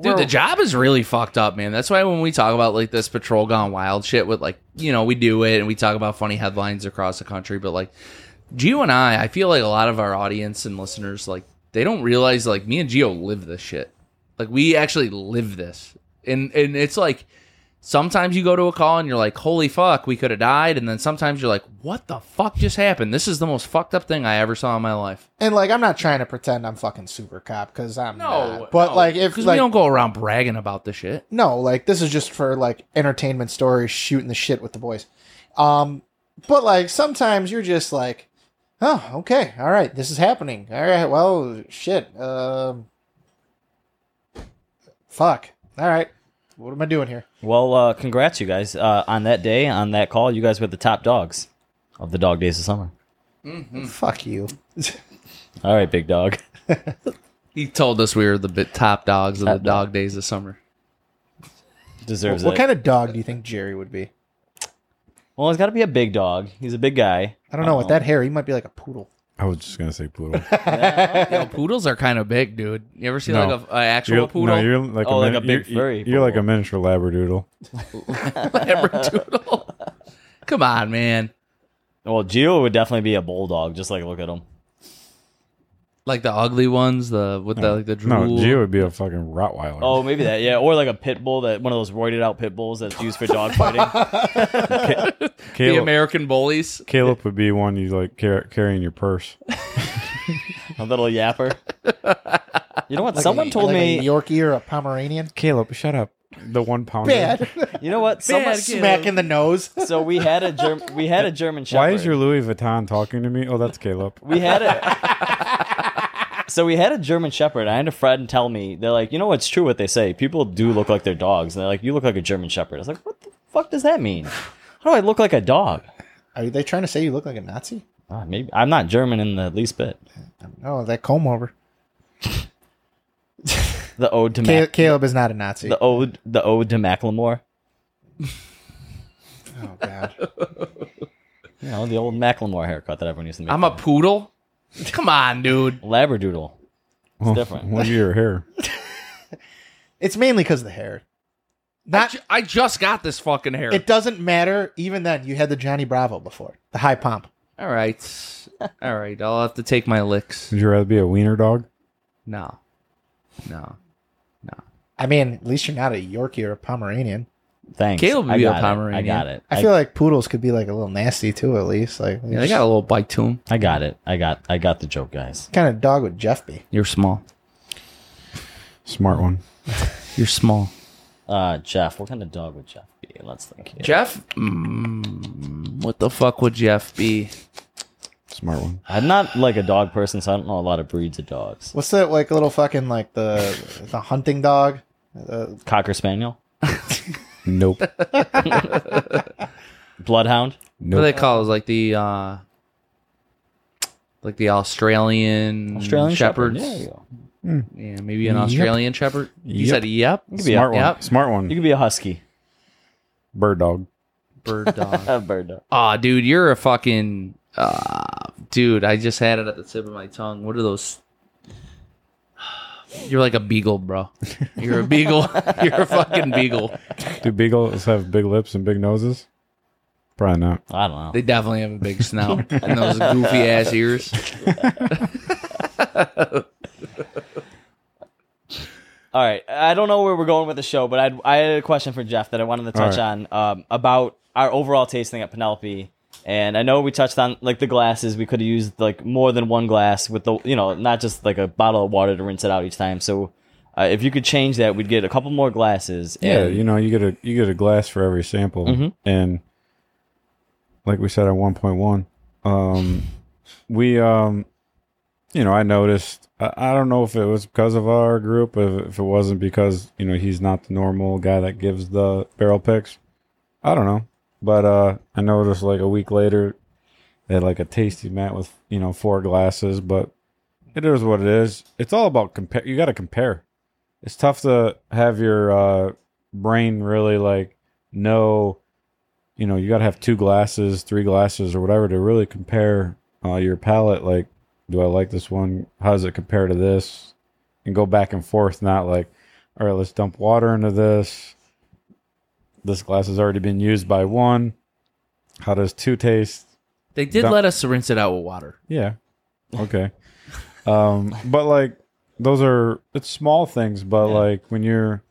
Dude, the job is really fucked up, man. That's why when we talk about like this patrol gone wild shit with like, you know, we do it and we talk about funny headlines across the country. But like Gio and I, I feel like a lot of our audience and listeners, like they don't realize like me and Gio live this shit. Like we actually live this. And, and it's like sometimes you go to a call and you're like, holy fuck, we could have died. And then sometimes you're like, what the fuck just happened? This is the most fucked up thing I ever saw in my life. And like, I'm not trying to pretend I'm fucking super cop because I'm no, not. But no, like, if because like, we don't go around bragging about this shit. No, like this is just for like entertainment stories, shooting the shit with the boys. Um, but like sometimes you're just like, oh, okay, all right, this is happening. All right, well, shit. Um, uh, Fuck. All right. What am I doing here? Well, uh, congrats, you guys. Uh, on that day, on that call, you guys were the top dogs of the dog days of summer. Mm-hmm. Fuck you. All right, big dog. He told us we were the bit top dogs top of the dog, dog days of summer. Deserves well, what it. What kind of dog do you think Jerry would be? Well, he's got to be a big dog. He's a big guy. I don't know. Um, with that hair, he might be like a poodle. I was just going to say poodle. Yeah, you know, poodles are kind of big, dude. You ever see no. like an actual you're, poodle? No, you're like, oh, a, mini- like a big you're, furry. You're poodle. Like a miniature labradoodle. Labradoodle. Come on, man. Well, Gio would definitely be a bulldog. Just like look at him. Like the ugly ones, the with no. the like the drool. No, Gio would be a fucking Rottweiler. Oh, maybe that, yeah, or like a pit bull, that one of those roided out pit bulls that's used for dog fighting. Caleb, the American bullies. Caleb would be one you like car- carry in your purse. A little yapper. You know what? Like someone a, told like me a Yorkie or a Pomeranian. Caleb, shut up. The one pounder. Bad. You know what? Someone smack in the nose. So we had a Germ- we had a German Shepherd. Why is your Louis Vuitton talking to me? Oh, that's Caleb. We had a so we had a German Shepherd. I had a friend tell me, they're like, you know what's true what they say? People do look like their dogs. And they're like, you look like a German Shepherd. I was like, what the fuck does that mean? How do I look like a dog? Are they trying to say you look like a Nazi? Uh, maybe I'm not German in the least bit. Oh, that comb over. The ode to Caleb, Mac- Caleb is not a Nazi. The ode, the ode to Macklemore. Oh God! You know the old Macklemore haircut that everyone used to make. I'm a poodle. Come on, dude. Labradoodle. It's well, different. What's your hair? It's mainly because of the hair. Not. I, ju- I just got this fucking hair. It doesn't matter. Even then, you had the Johnny Bravo before the high pomp. All right, all right. I'll have to take my licks. Would you rather be a wiener dog? No, no. I mean, at least you're not a Yorkie or a Pomeranian. Thanks. Caleb would be a Pomeranian. It. I got it. I, I feel like poodles could be like a little nasty too, at least. Like yeah, they got a little bite to them. I got it. I got I got the joke, guys. What kind of dog would Jeff be? You're small. Smart one. You're small. Uh, Jeff, what kind of dog would Jeff be? Let's think. Here. Jeff? Mm, what the fuck would Jeff be? Smart one. I'm not like a dog person, so I don't know a lot of breeds of dogs. What's that like little fucking like the the hunting dog? Uh, Cocker Spaniel? Nope. Bloodhound? Nope. What do they call it? Like the uh, like the Australian, Australian Shepherds? Shepherd. There you go. Mm. Yeah, maybe an yep. Australian Shepherd. You yep. said yep. You Smart a, one. Yep. Smart one. You could be a Husky. Bird dog. Bird dog. Bird dog. Aw, oh, dude, you're a fucking... Uh, dude, I just had it at the tip of my tongue. What are those? You're like a beagle, bro. You're a beagle. You're a fucking beagle. Do beagles have big lips and big noses? Probably not. I don't know. They definitely have a big snout and those goofy ass ears. All right. I don't know where we're going with the show, but I'd, I had a question for Jeff that I wanted to touch right. on um, about our overall tasting at Penelope. And I know we touched on like the glasses. We could have used like more than one glass with the, you know, not just like a bottle of water to rinse it out each time. So uh, if you could change that, we'd get a couple more glasses. Yeah, and... you know, you get a you get a glass for every sample, mm-hmm. and like we said at one point one, um, we, um, you know, I noticed. I, I don't know if it was because of our group, if, if it wasn't because you know he's not the normal guy that gives the barrel picks. I don't know. But uh, I noticed like a week later, they had like a tasty mat with, you know, four glasses. But it is what it is. It's all about compare. You got to compare. It's tough to have your uh, brain really like know, you know, you got to have two glasses, three glasses or whatever to really compare uh, your palate. Like, do I like this one? How does it compare to this? And go back and forth. Not like, all right, let's dump water into this. This glass has already been used by one. How does two taste? They did Dump- let us rinse it out with water. Yeah. Okay. um, but like those are it's small things, but yeah. like when you're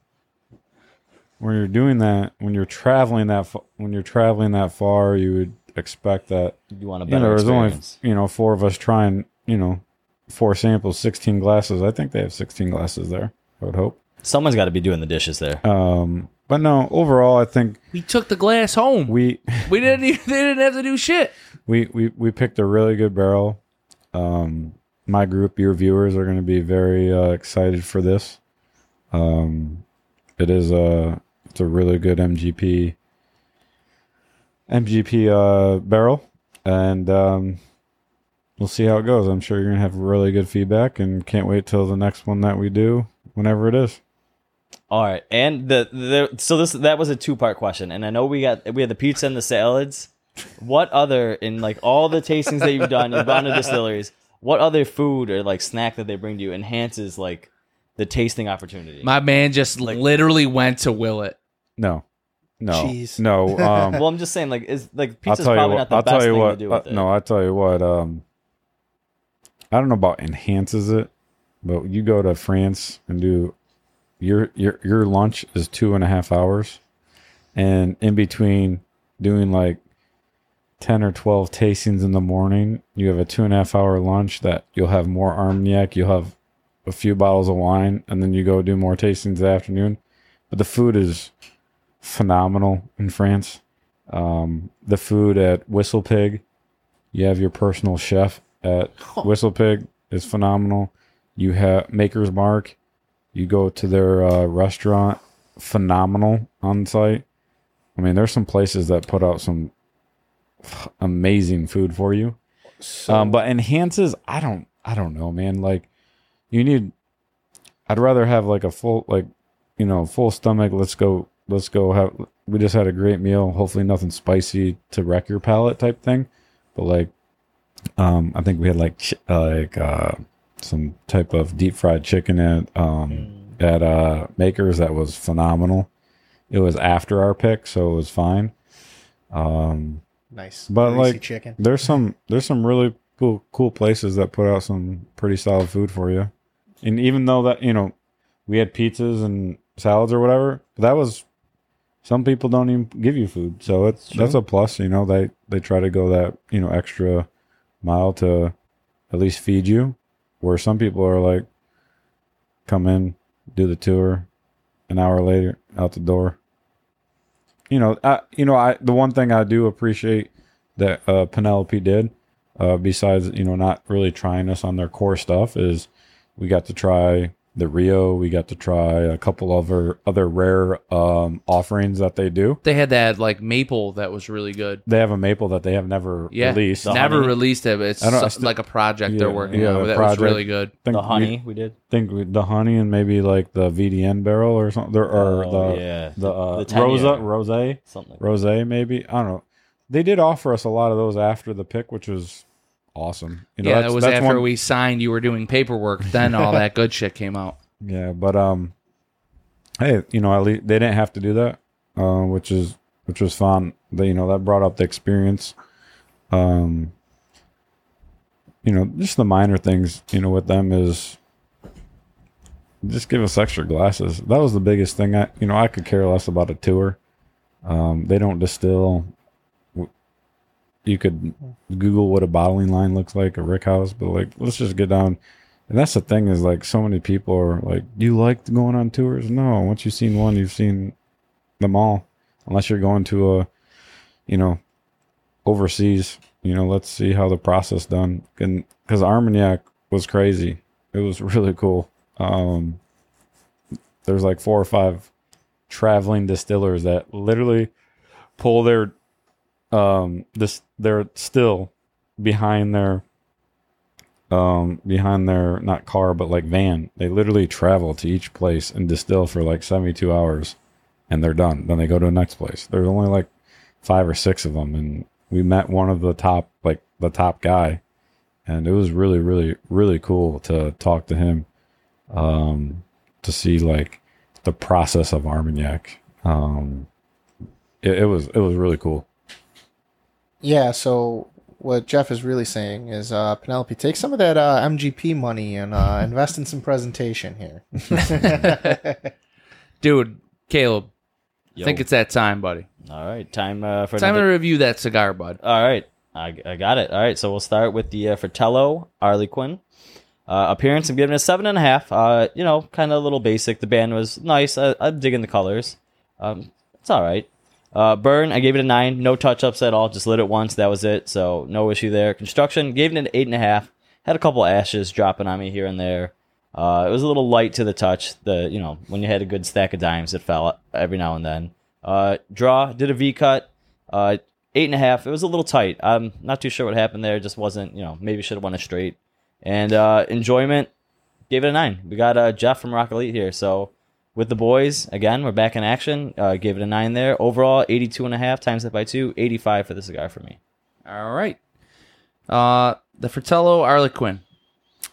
when you're doing that, when you're traveling that when you're traveling that far, you would expect that you want a better you know, there's experience. Only you know four of us trying, you know, four samples, sixteen glasses. I think they have sixteen glasses there. I would hope. Someone's got to be doing the dishes there. Um But no, overall, I think we took the glass home. We we didn't even, they didn't have to do shit. We we we picked a really good barrel. Um, my group, your viewers, are going to be very uh, excited for this. Um, It is a, it's a really good M G P, M G P uh, barrel, and um, we'll see how it goes. I'm sure you're going to have really good feedback, and can't wait till the next one that we do, whenever it is. All right, and the, the so this that was a two part question, and I know we got we had the pizza and the salads. What other, in like all the tastings that you've done, you've gone to distilleries, what other food or like snack that they bring to you enhances like the tasting opportunity? My man just like, literally went to Willet. No, no, Jeez. no. Um, well, I'm just saying, like, is like pizza's probably what, not the I'll best thing what, to do with uh, it. No, I tell you what. Um, I don't know about enhances it, but you go to France and do your your your lunch is two and a half hours, and in between doing like ten or twelve tastings in the morning, you have a two and a half hour lunch that you'll have more Armagnac, you'll have a few bottles of wine, and then you go do more tastings in the afternoon. But the food is phenomenal in France. Um, the food at Whistlepig, you have your personal chef at oh. Whistlepig, is phenomenal. You have Maker's Mark, you go to their uh, restaurant, phenomenal on site. I mean, there's some places that put out some amazing food for you, so, um, but enhances, I don't, I don't know, man. Like, you need, I'd rather have like a full, like, you know, full stomach. Let's go, let's go have. We just had a great meal. Hopefully, nothing spicy to wreck your palate type thing. But like, um, I think we had like, ch- uh, like uh, some type of deep fried chicken at um mm. at uh Maker's that was phenomenal. It was after our pick, so it was fine. Um. Nice, but like chicken. There's some there's some really cool cool places that put out some pretty solid food for you, and even though that you know we had pizzas and salads or whatever, that was some people don't even give you food, so it's sure. that's a plus. You know they they try to go that you know extra mile to at least feed you, where some people are like come in, do the tour, an hour later out the door. You know, I, you know, I the one thing I do appreciate that uh, Penelope did, uh, besides you know not really trying us on their core stuff, is we got to try the Rio, we got to try a couple other other rare um, offerings that they do. They had that like maple that was really good. They have a maple that they have never yeah, released. Never honey. released it. But it's so, still, like a project yeah, they're working yeah, on yeah, that project. was really good. Think the honey we, we did. Think we, the honey and maybe like the V D N barrel or something. There are oh, the yeah. the, uh, the Rosa Rose something Rose maybe I don't know. They did offer us a lot of those after the pick, which was. Awesome. You know, yeah, that was after one... we signed. You were doing paperwork. Then all that good shit came out. Yeah, but um, hey, you know, at least they didn't have to do that, uh, which is which was fun. They, you know, that brought up the experience. Um, you know, just the minor things. You know, with them is just give us extra glasses. That was the biggest thing. I, you know, I could care less about a tour. Um, they don't distill. You could Google what a bottling line looks like, a rickhouse, but like, let's just get down. And that's the thing is like, so many people are like, do you like going on tours? No. Once you've seen one, you've seen them all, unless you're going to a, you know, overseas, you know, let's see how the process done. And cause Armagnac was crazy. It was really cool. Um, there's like four or five traveling distillers that literally pull their, um this they're still behind their um behind their not car but like van. They literally travel to each place and distill for like seventy-two hours and they're done. Then they go to the next place. There's only like five or six of them, and we met one of the top like the top guy, and it was really really really cool to talk to him, um to see like the process of Armagnac. um it, it was it was really cool. Yeah, so what Jeff is really saying is, uh, Penelope, take some of that uh, M G P money and uh, invest in some presentation here. Dude, Caleb, Yo. I think it's that time, buddy. All right, time uh, for time another... to review that cigar, bud. All right, I, I got it. All right, so we'll start with the uh, Fratello Arlequin. Uh, appearance, I'm giving it a seven and a half. Uh, you know, kind of a little basic. The band was nice. I, I'm digging the colors. Um, it's all right. Uh, burn, I gave it a nine. No touch-ups at all. Just lit it once. That was it. So no issue there. Construction, gave it an eight and a half. Had a couple ashes dropping on me here and there. Uh, it was a little light to the touch. The you know when you had a good stack of dimes, it fell every now and then. Uh, draw did a V cut, uh, eight and a half. It was a little tight. I'm not too sure what happened there. It just wasn't you know maybe should have won a straight. And uh, enjoyment gave it a nine. We got uh, Jeff from R O C Elite here. So with the boys again, we're back in action. Uh, gave it a nine there. Overall, eighty-two and a half times that by two, eighty-five for the cigar for me. All right. Uh, the Fratello Arlequin.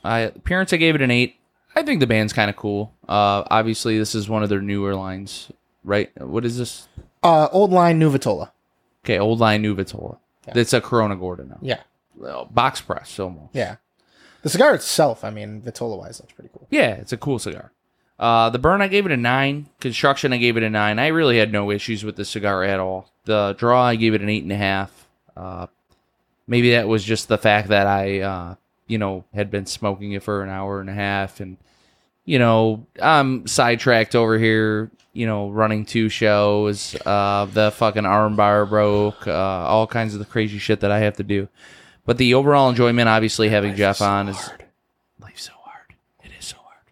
Uh, appearance, I gave it an eight. I think the band's kind of cool. Uh, obviously, this is one of their newer lines, right? What is this? Uh, Old Line New Vitola. Okay, Old Line New Vitola. Yeah. It's a Corona Gorda now. Yeah. Well, box press, almost. Yeah. The cigar itself, I mean, Vitola-wise, that's pretty cool. Yeah, it's a cool cigar. Uh, the burn, I gave it a nine. Construction, I gave it a nine. I really had no issues with the cigar at all. The draw, I gave it an eight and a half. Uh, maybe that was just the fact that I... Uh, you know, had been smoking it for an hour and a half. And, you know, I'm sidetracked over here, you know, running two shows. Uh, the fucking arm bar broke. Uh, all kinds of the crazy shit that I have to do. But the overall enjoyment, obviously, having Life Jeff is so on is... Hard. Life's so hard. It is so hard.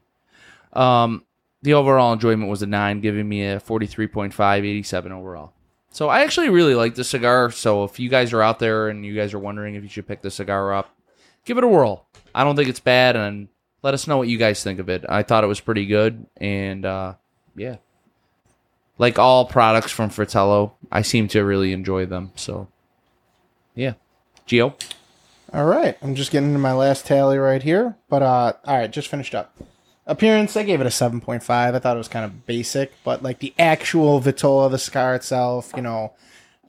Um, the overall enjoyment was a nine, giving me a forty-three point five, eighty-seven overall. So I actually really like this cigar. So if you guys are out there and you guys are wondering if you should pick this cigar up, give it a whirl. I don't think it's bad, and let us know what you guys think of it. I thought it was pretty good, and uh, yeah. Like all products from Fratello, I seem to really enjoy them, so yeah. Gio? All right, I'm just getting into my last tally right here, but uh, all right, just finished up. Appearance, I gave it a seven point five. I thought it was kind of basic, but like the actual Vitola, the cigar itself, you know,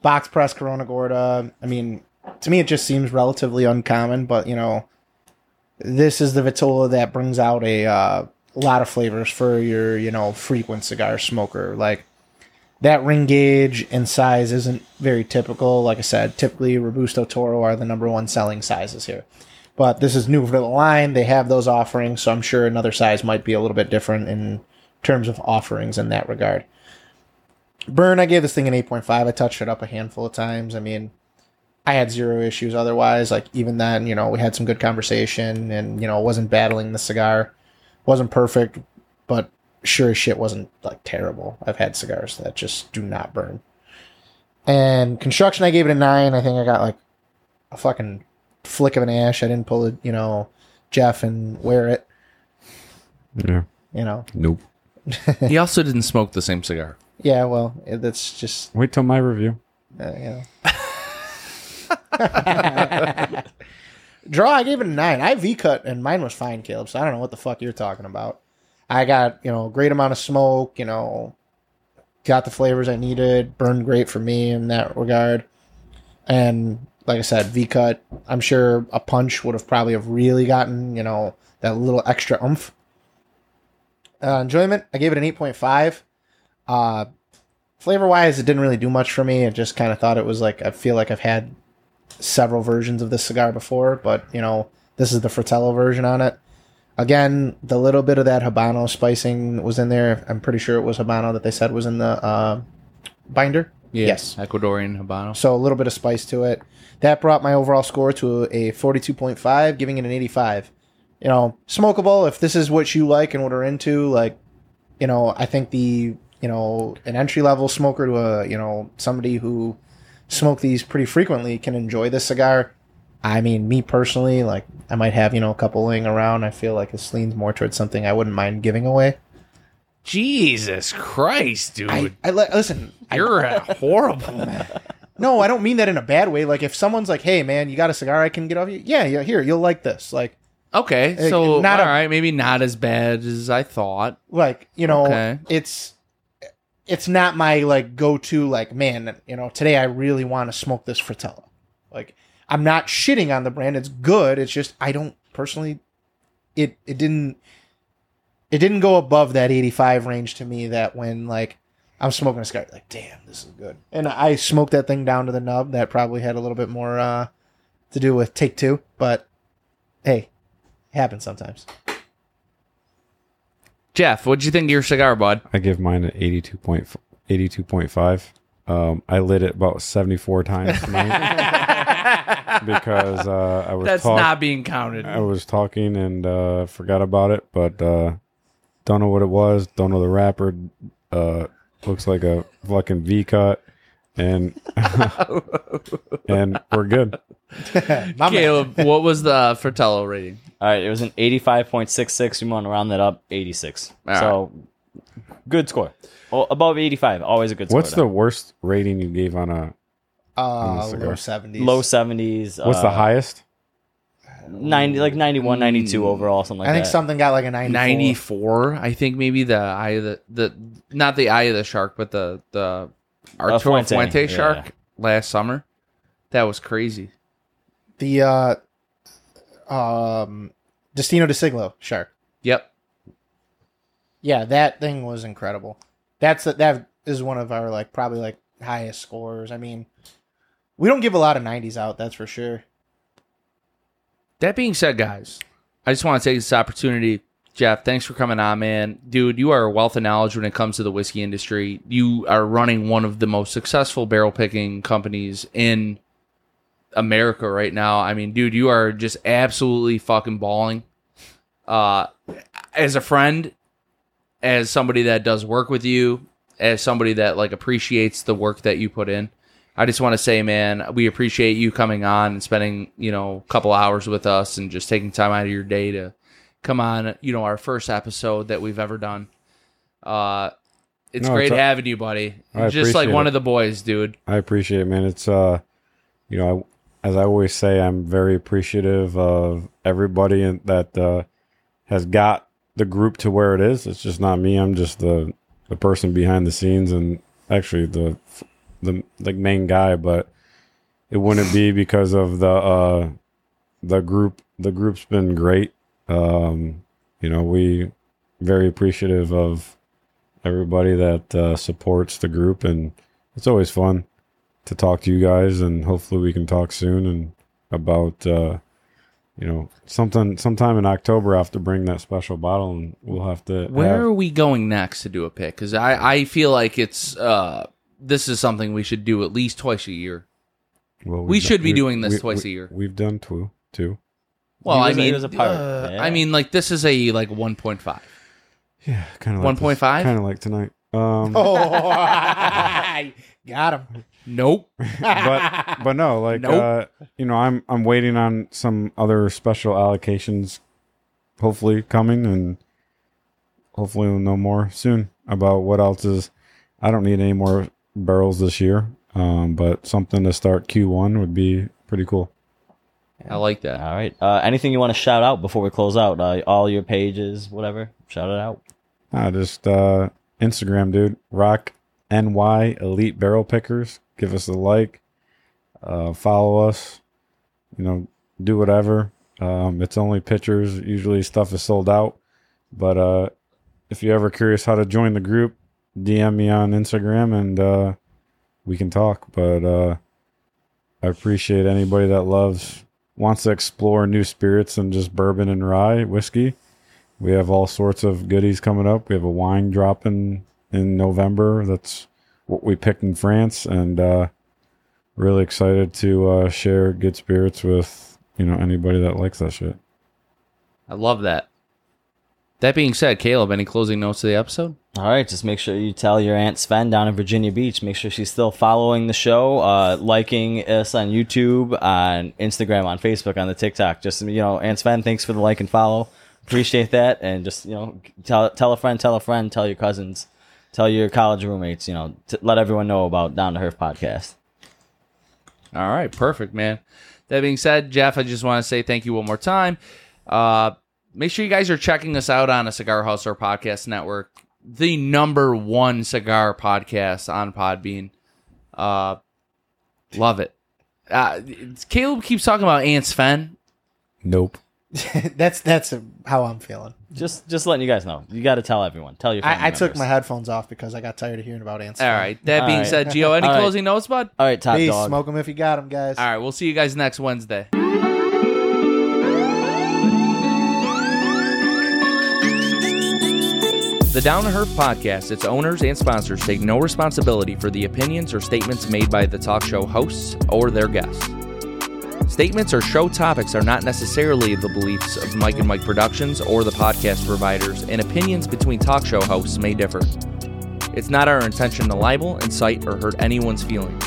box press Corona Gorda, I mean... To me, it just seems relatively uncommon, but, you know, this is the Vitola that brings out a uh, lot of flavors for your, you know, frequent cigar smoker. Like, that ring gauge and size isn't very typical. Like I said, typically Robusto Toro are the number one selling sizes here. But this is new for the line. They have those offerings, so I'm sure another size might be a little bit different in terms of offerings in that regard. Burn, I gave this thing an eight point five. I touched it up a handful of times. I mean... I had zero issues otherwise. Like, even then, you know, we had some good conversation and, you know, wasn't battling the cigar. Wasn't perfect, but sure as shit wasn't, like, terrible. I've had cigars that just do not burn. And construction, I gave it a nine. I think I got, like, a fucking flick of an ash. I didn't pull it, you know, Jeff and wear it. Yeah. You know? Nope. He also didn't smoke the same cigar. Yeah, well, that's just... Wait till my review. Uh, you know. Draw, I gave it a nine. I V-cut, and mine was fine, Caleb, so I don't know what the fuck you're talking about. I got, you know, great amount of smoke, you know, got the flavors I needed, burned great for me in that regard. And, like I said, V-cut, I'm sure a punch would have probably have really gotten, you know, that little extra oomph. Uh, enjoyment, I gave it an eight point five. Uh, flavor-wise, it didn't really do much for me. I just kind of thought it was like, I feel like I've had... several versions of this cigar before, but you know, this is the Fratello version on it. Again, the little bit of that Habano spicing was in there. I'm pretty sure it was Habano that they said was in the uh, binder. Yeah, yes, Ecuadorian Habano. So a little bit of spice to it. That brought my overall score to a forty-two point five, giving it an eighty-five. You know, smokable. If this is what you like and what are into, like, you know, I think the, you know, an entry level smoker to a, you know, somebody who smoke these pretty frequently can enjoy this cigar. I mean, me personally, like, I might have, you know, a couple laying around. I feel like this leans more towards something I wouldn't mind giving away. Jesus Christ, dude. I, I listen, you're I, a horrible man. No, I don't mean that in a bad way. Like, if someone's like, hey man, you got a cigar I can get off you? Yeah, yeah, here, you'll like this. Like, okay, like, so not all a, right, maybe not as bad as I thought. Like, you know, okay. it's It's not my, like, go-to, like, man, you know, today I really want to smoke this Fratello. Like, I'm not shitting on the brand. It's good. It's just I don't personally it it didn't it didn't go above that eighty-five range to me that when, like, I'm smoking a cigar, like, damn, this is good. And I smoked that thing down to the nub. That probably had a little bit more uh, to do with take two. But, hey, it happens sometimes. Jeff, what'd you think of your cigar, bud? I give mine an eighty-two point five. Um, I lit it about seventy-four times tonight. because uh, I was that's talk- not being counted. I was talking and uh, forgot about it, but uh, don't know what it was. Don't know the wrapper. Uh, looks like a fucking V cut, and and we're good. Caleb, what was the Fratello rating? All right, it was an eighty-five point six six. We want to round that up, eighty-six. All so right. Good score. Well, above eighty-five, always a good score. What's though. the worst rating you gave on a? Uh, on a cigar? Low seventies. Low seventies. What's uh, the highest? ninety, like ninety-one, ninety-two overall, something like that. I think that. Something got like a ninety-four. ninety-four, I think maybe the eye of the, the not the eye of the shark, but the, the Arturo uh, Fuente, Fuente shark yeah, yeah. last summer. That was crazy. The uh, um, Destino de Siglo shark. Yep. Yeah, that thing was incredible. That's a, that is one of our like probably like highest scores. I mean, we don't give a lot of nineties out, that's for sure. That being said, guys, I just want to take this opportunity. Jeff, thanks for coming on, man. Dude, you are a wealth of knowledge when it comes to the whiskey industry. You are running one of the most successful barrel picking companies in America right now. I mean, dude, you are just absolutely fucking balling. Uh, as a friend, as somebody that does work with you, as somebody that like appreciates the work that you put in, I just want to say, man, we appreciate you coming on and spending, you know, a couple hours with us and just taking time out of your day to come on, you know, our first episode that we've ever done. Uh, it's no, great it's, having you, buddy. I just like one it. of the boys, dude. I appreciate it, man. It's, uh, you know, I, as I always say, I'm very appreciative of everybody that uh, has got the group to where it is. It's just not me. I'm just the, the person behind the scenes and actually the... the like main guy, but it wouldn't be because of the uh the group the group's been great. Um you know, we very appreciative of everybody that uh supports the group, and it's always fun to talk to you guys, and hopefully we can talk soon and about uh you know, something sometime in October I have to bring that special bottle and we'll have to where have... are we going next to do a pick, because I I feel like it's uh this is something we should do at least twice a year. Well, we should done, be doing this we, twice we, a year. We've done two, two. Well, I mean, a pirate, uh, yeah. I mean, like this is a like one point five. Yeah, kind of like one point five. Kind of like tonight. Um, oh, got him. Nope. but but no, like nope. uh, you know, I'm I'm waiting on some other special allocations, hopefully coming, and hopefully we'll know more soon about what else is. I don't need any more barrels this year, um, but something to start Q one would be pretty cool. I like that. All right. Uh, anything you want to shout out before we close out? Uh, all your pages, whatever. Shout it out. Nah, just uh, Instagram, dude. R O C N Y Elite Barrel Pickers. Give us a like. Uh, follow us. You know, do whatever. Um, it's only pictures. Usually stuff is sold out. But uh, if you're ever curious how to join the group, D M me on Instagram and uh, we can talk. But uh, I appreciate anybody that loves, wants to explore new spirits and just bourbon and rye whiskey. We have all sorts of goodies coming up. We have a wine dropping in November. That's what we picked in France, and uh, really excited to uh, share good spirits with, you know, anybody that likes that shit. I love that. That being said, Caleb, any closing notes to the episode? All right, just make sure you tell your Aunt Sven down in Virginia Beach. Make sure she's still following the show, uh, liking us on YouTube, on Instagram, on Facebook, on the TikTok. Just, you know, Aunt Sven, thanks for the like and follow. Appreciate that. And just, you know, tell tell a friend, tell a friend, tell your cousins, tell your college roommates, you know, t- let everyone know about Down to Herf podcast. All right, perfect, man. That being said, Jeff, I just want to say thank you one more time. Uh, make sure you guys are checking us out on a Cigar Hustler Podcast Network. The number one cigar podcast on Podbean. Uh, love it. Uh, Caleb keeps talking about Aunt Sven. Nope. that's that's a, how I'm feeling. Just just letting you guys know. You got to tell everyone. Tell your I, I took my headphones off because I got tired of hearing about Aunt Sven. All right. That All being right. said, Gio, any All closing right. notes, bud? All right, top Please, dog. Smoke them if you got them, guys. All right. We'll see you guys next Wednesday. The Down to Herf podcast, its owners and sponsors take no responsibility for the opinions or statements made by the talk show hosts or their guests. Statements or show topics are not necessarily the beliefs of Mike and Mike Productions or the podcast providers, and opinions between talk show hosts may differ. It's not our intention to libel, incite, or hurt anyone's feelings.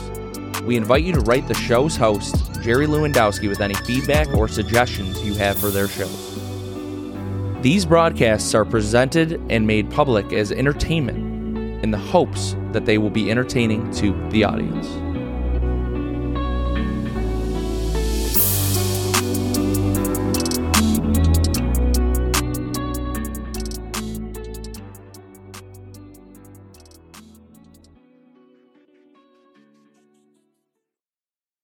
We invite you to write the show's host, Jerry Lewandowski, with any feedback or suggestions you have for their shows. These broadcasts are presented and made public as entertainment in the hopes that they will be entertaining to the audience.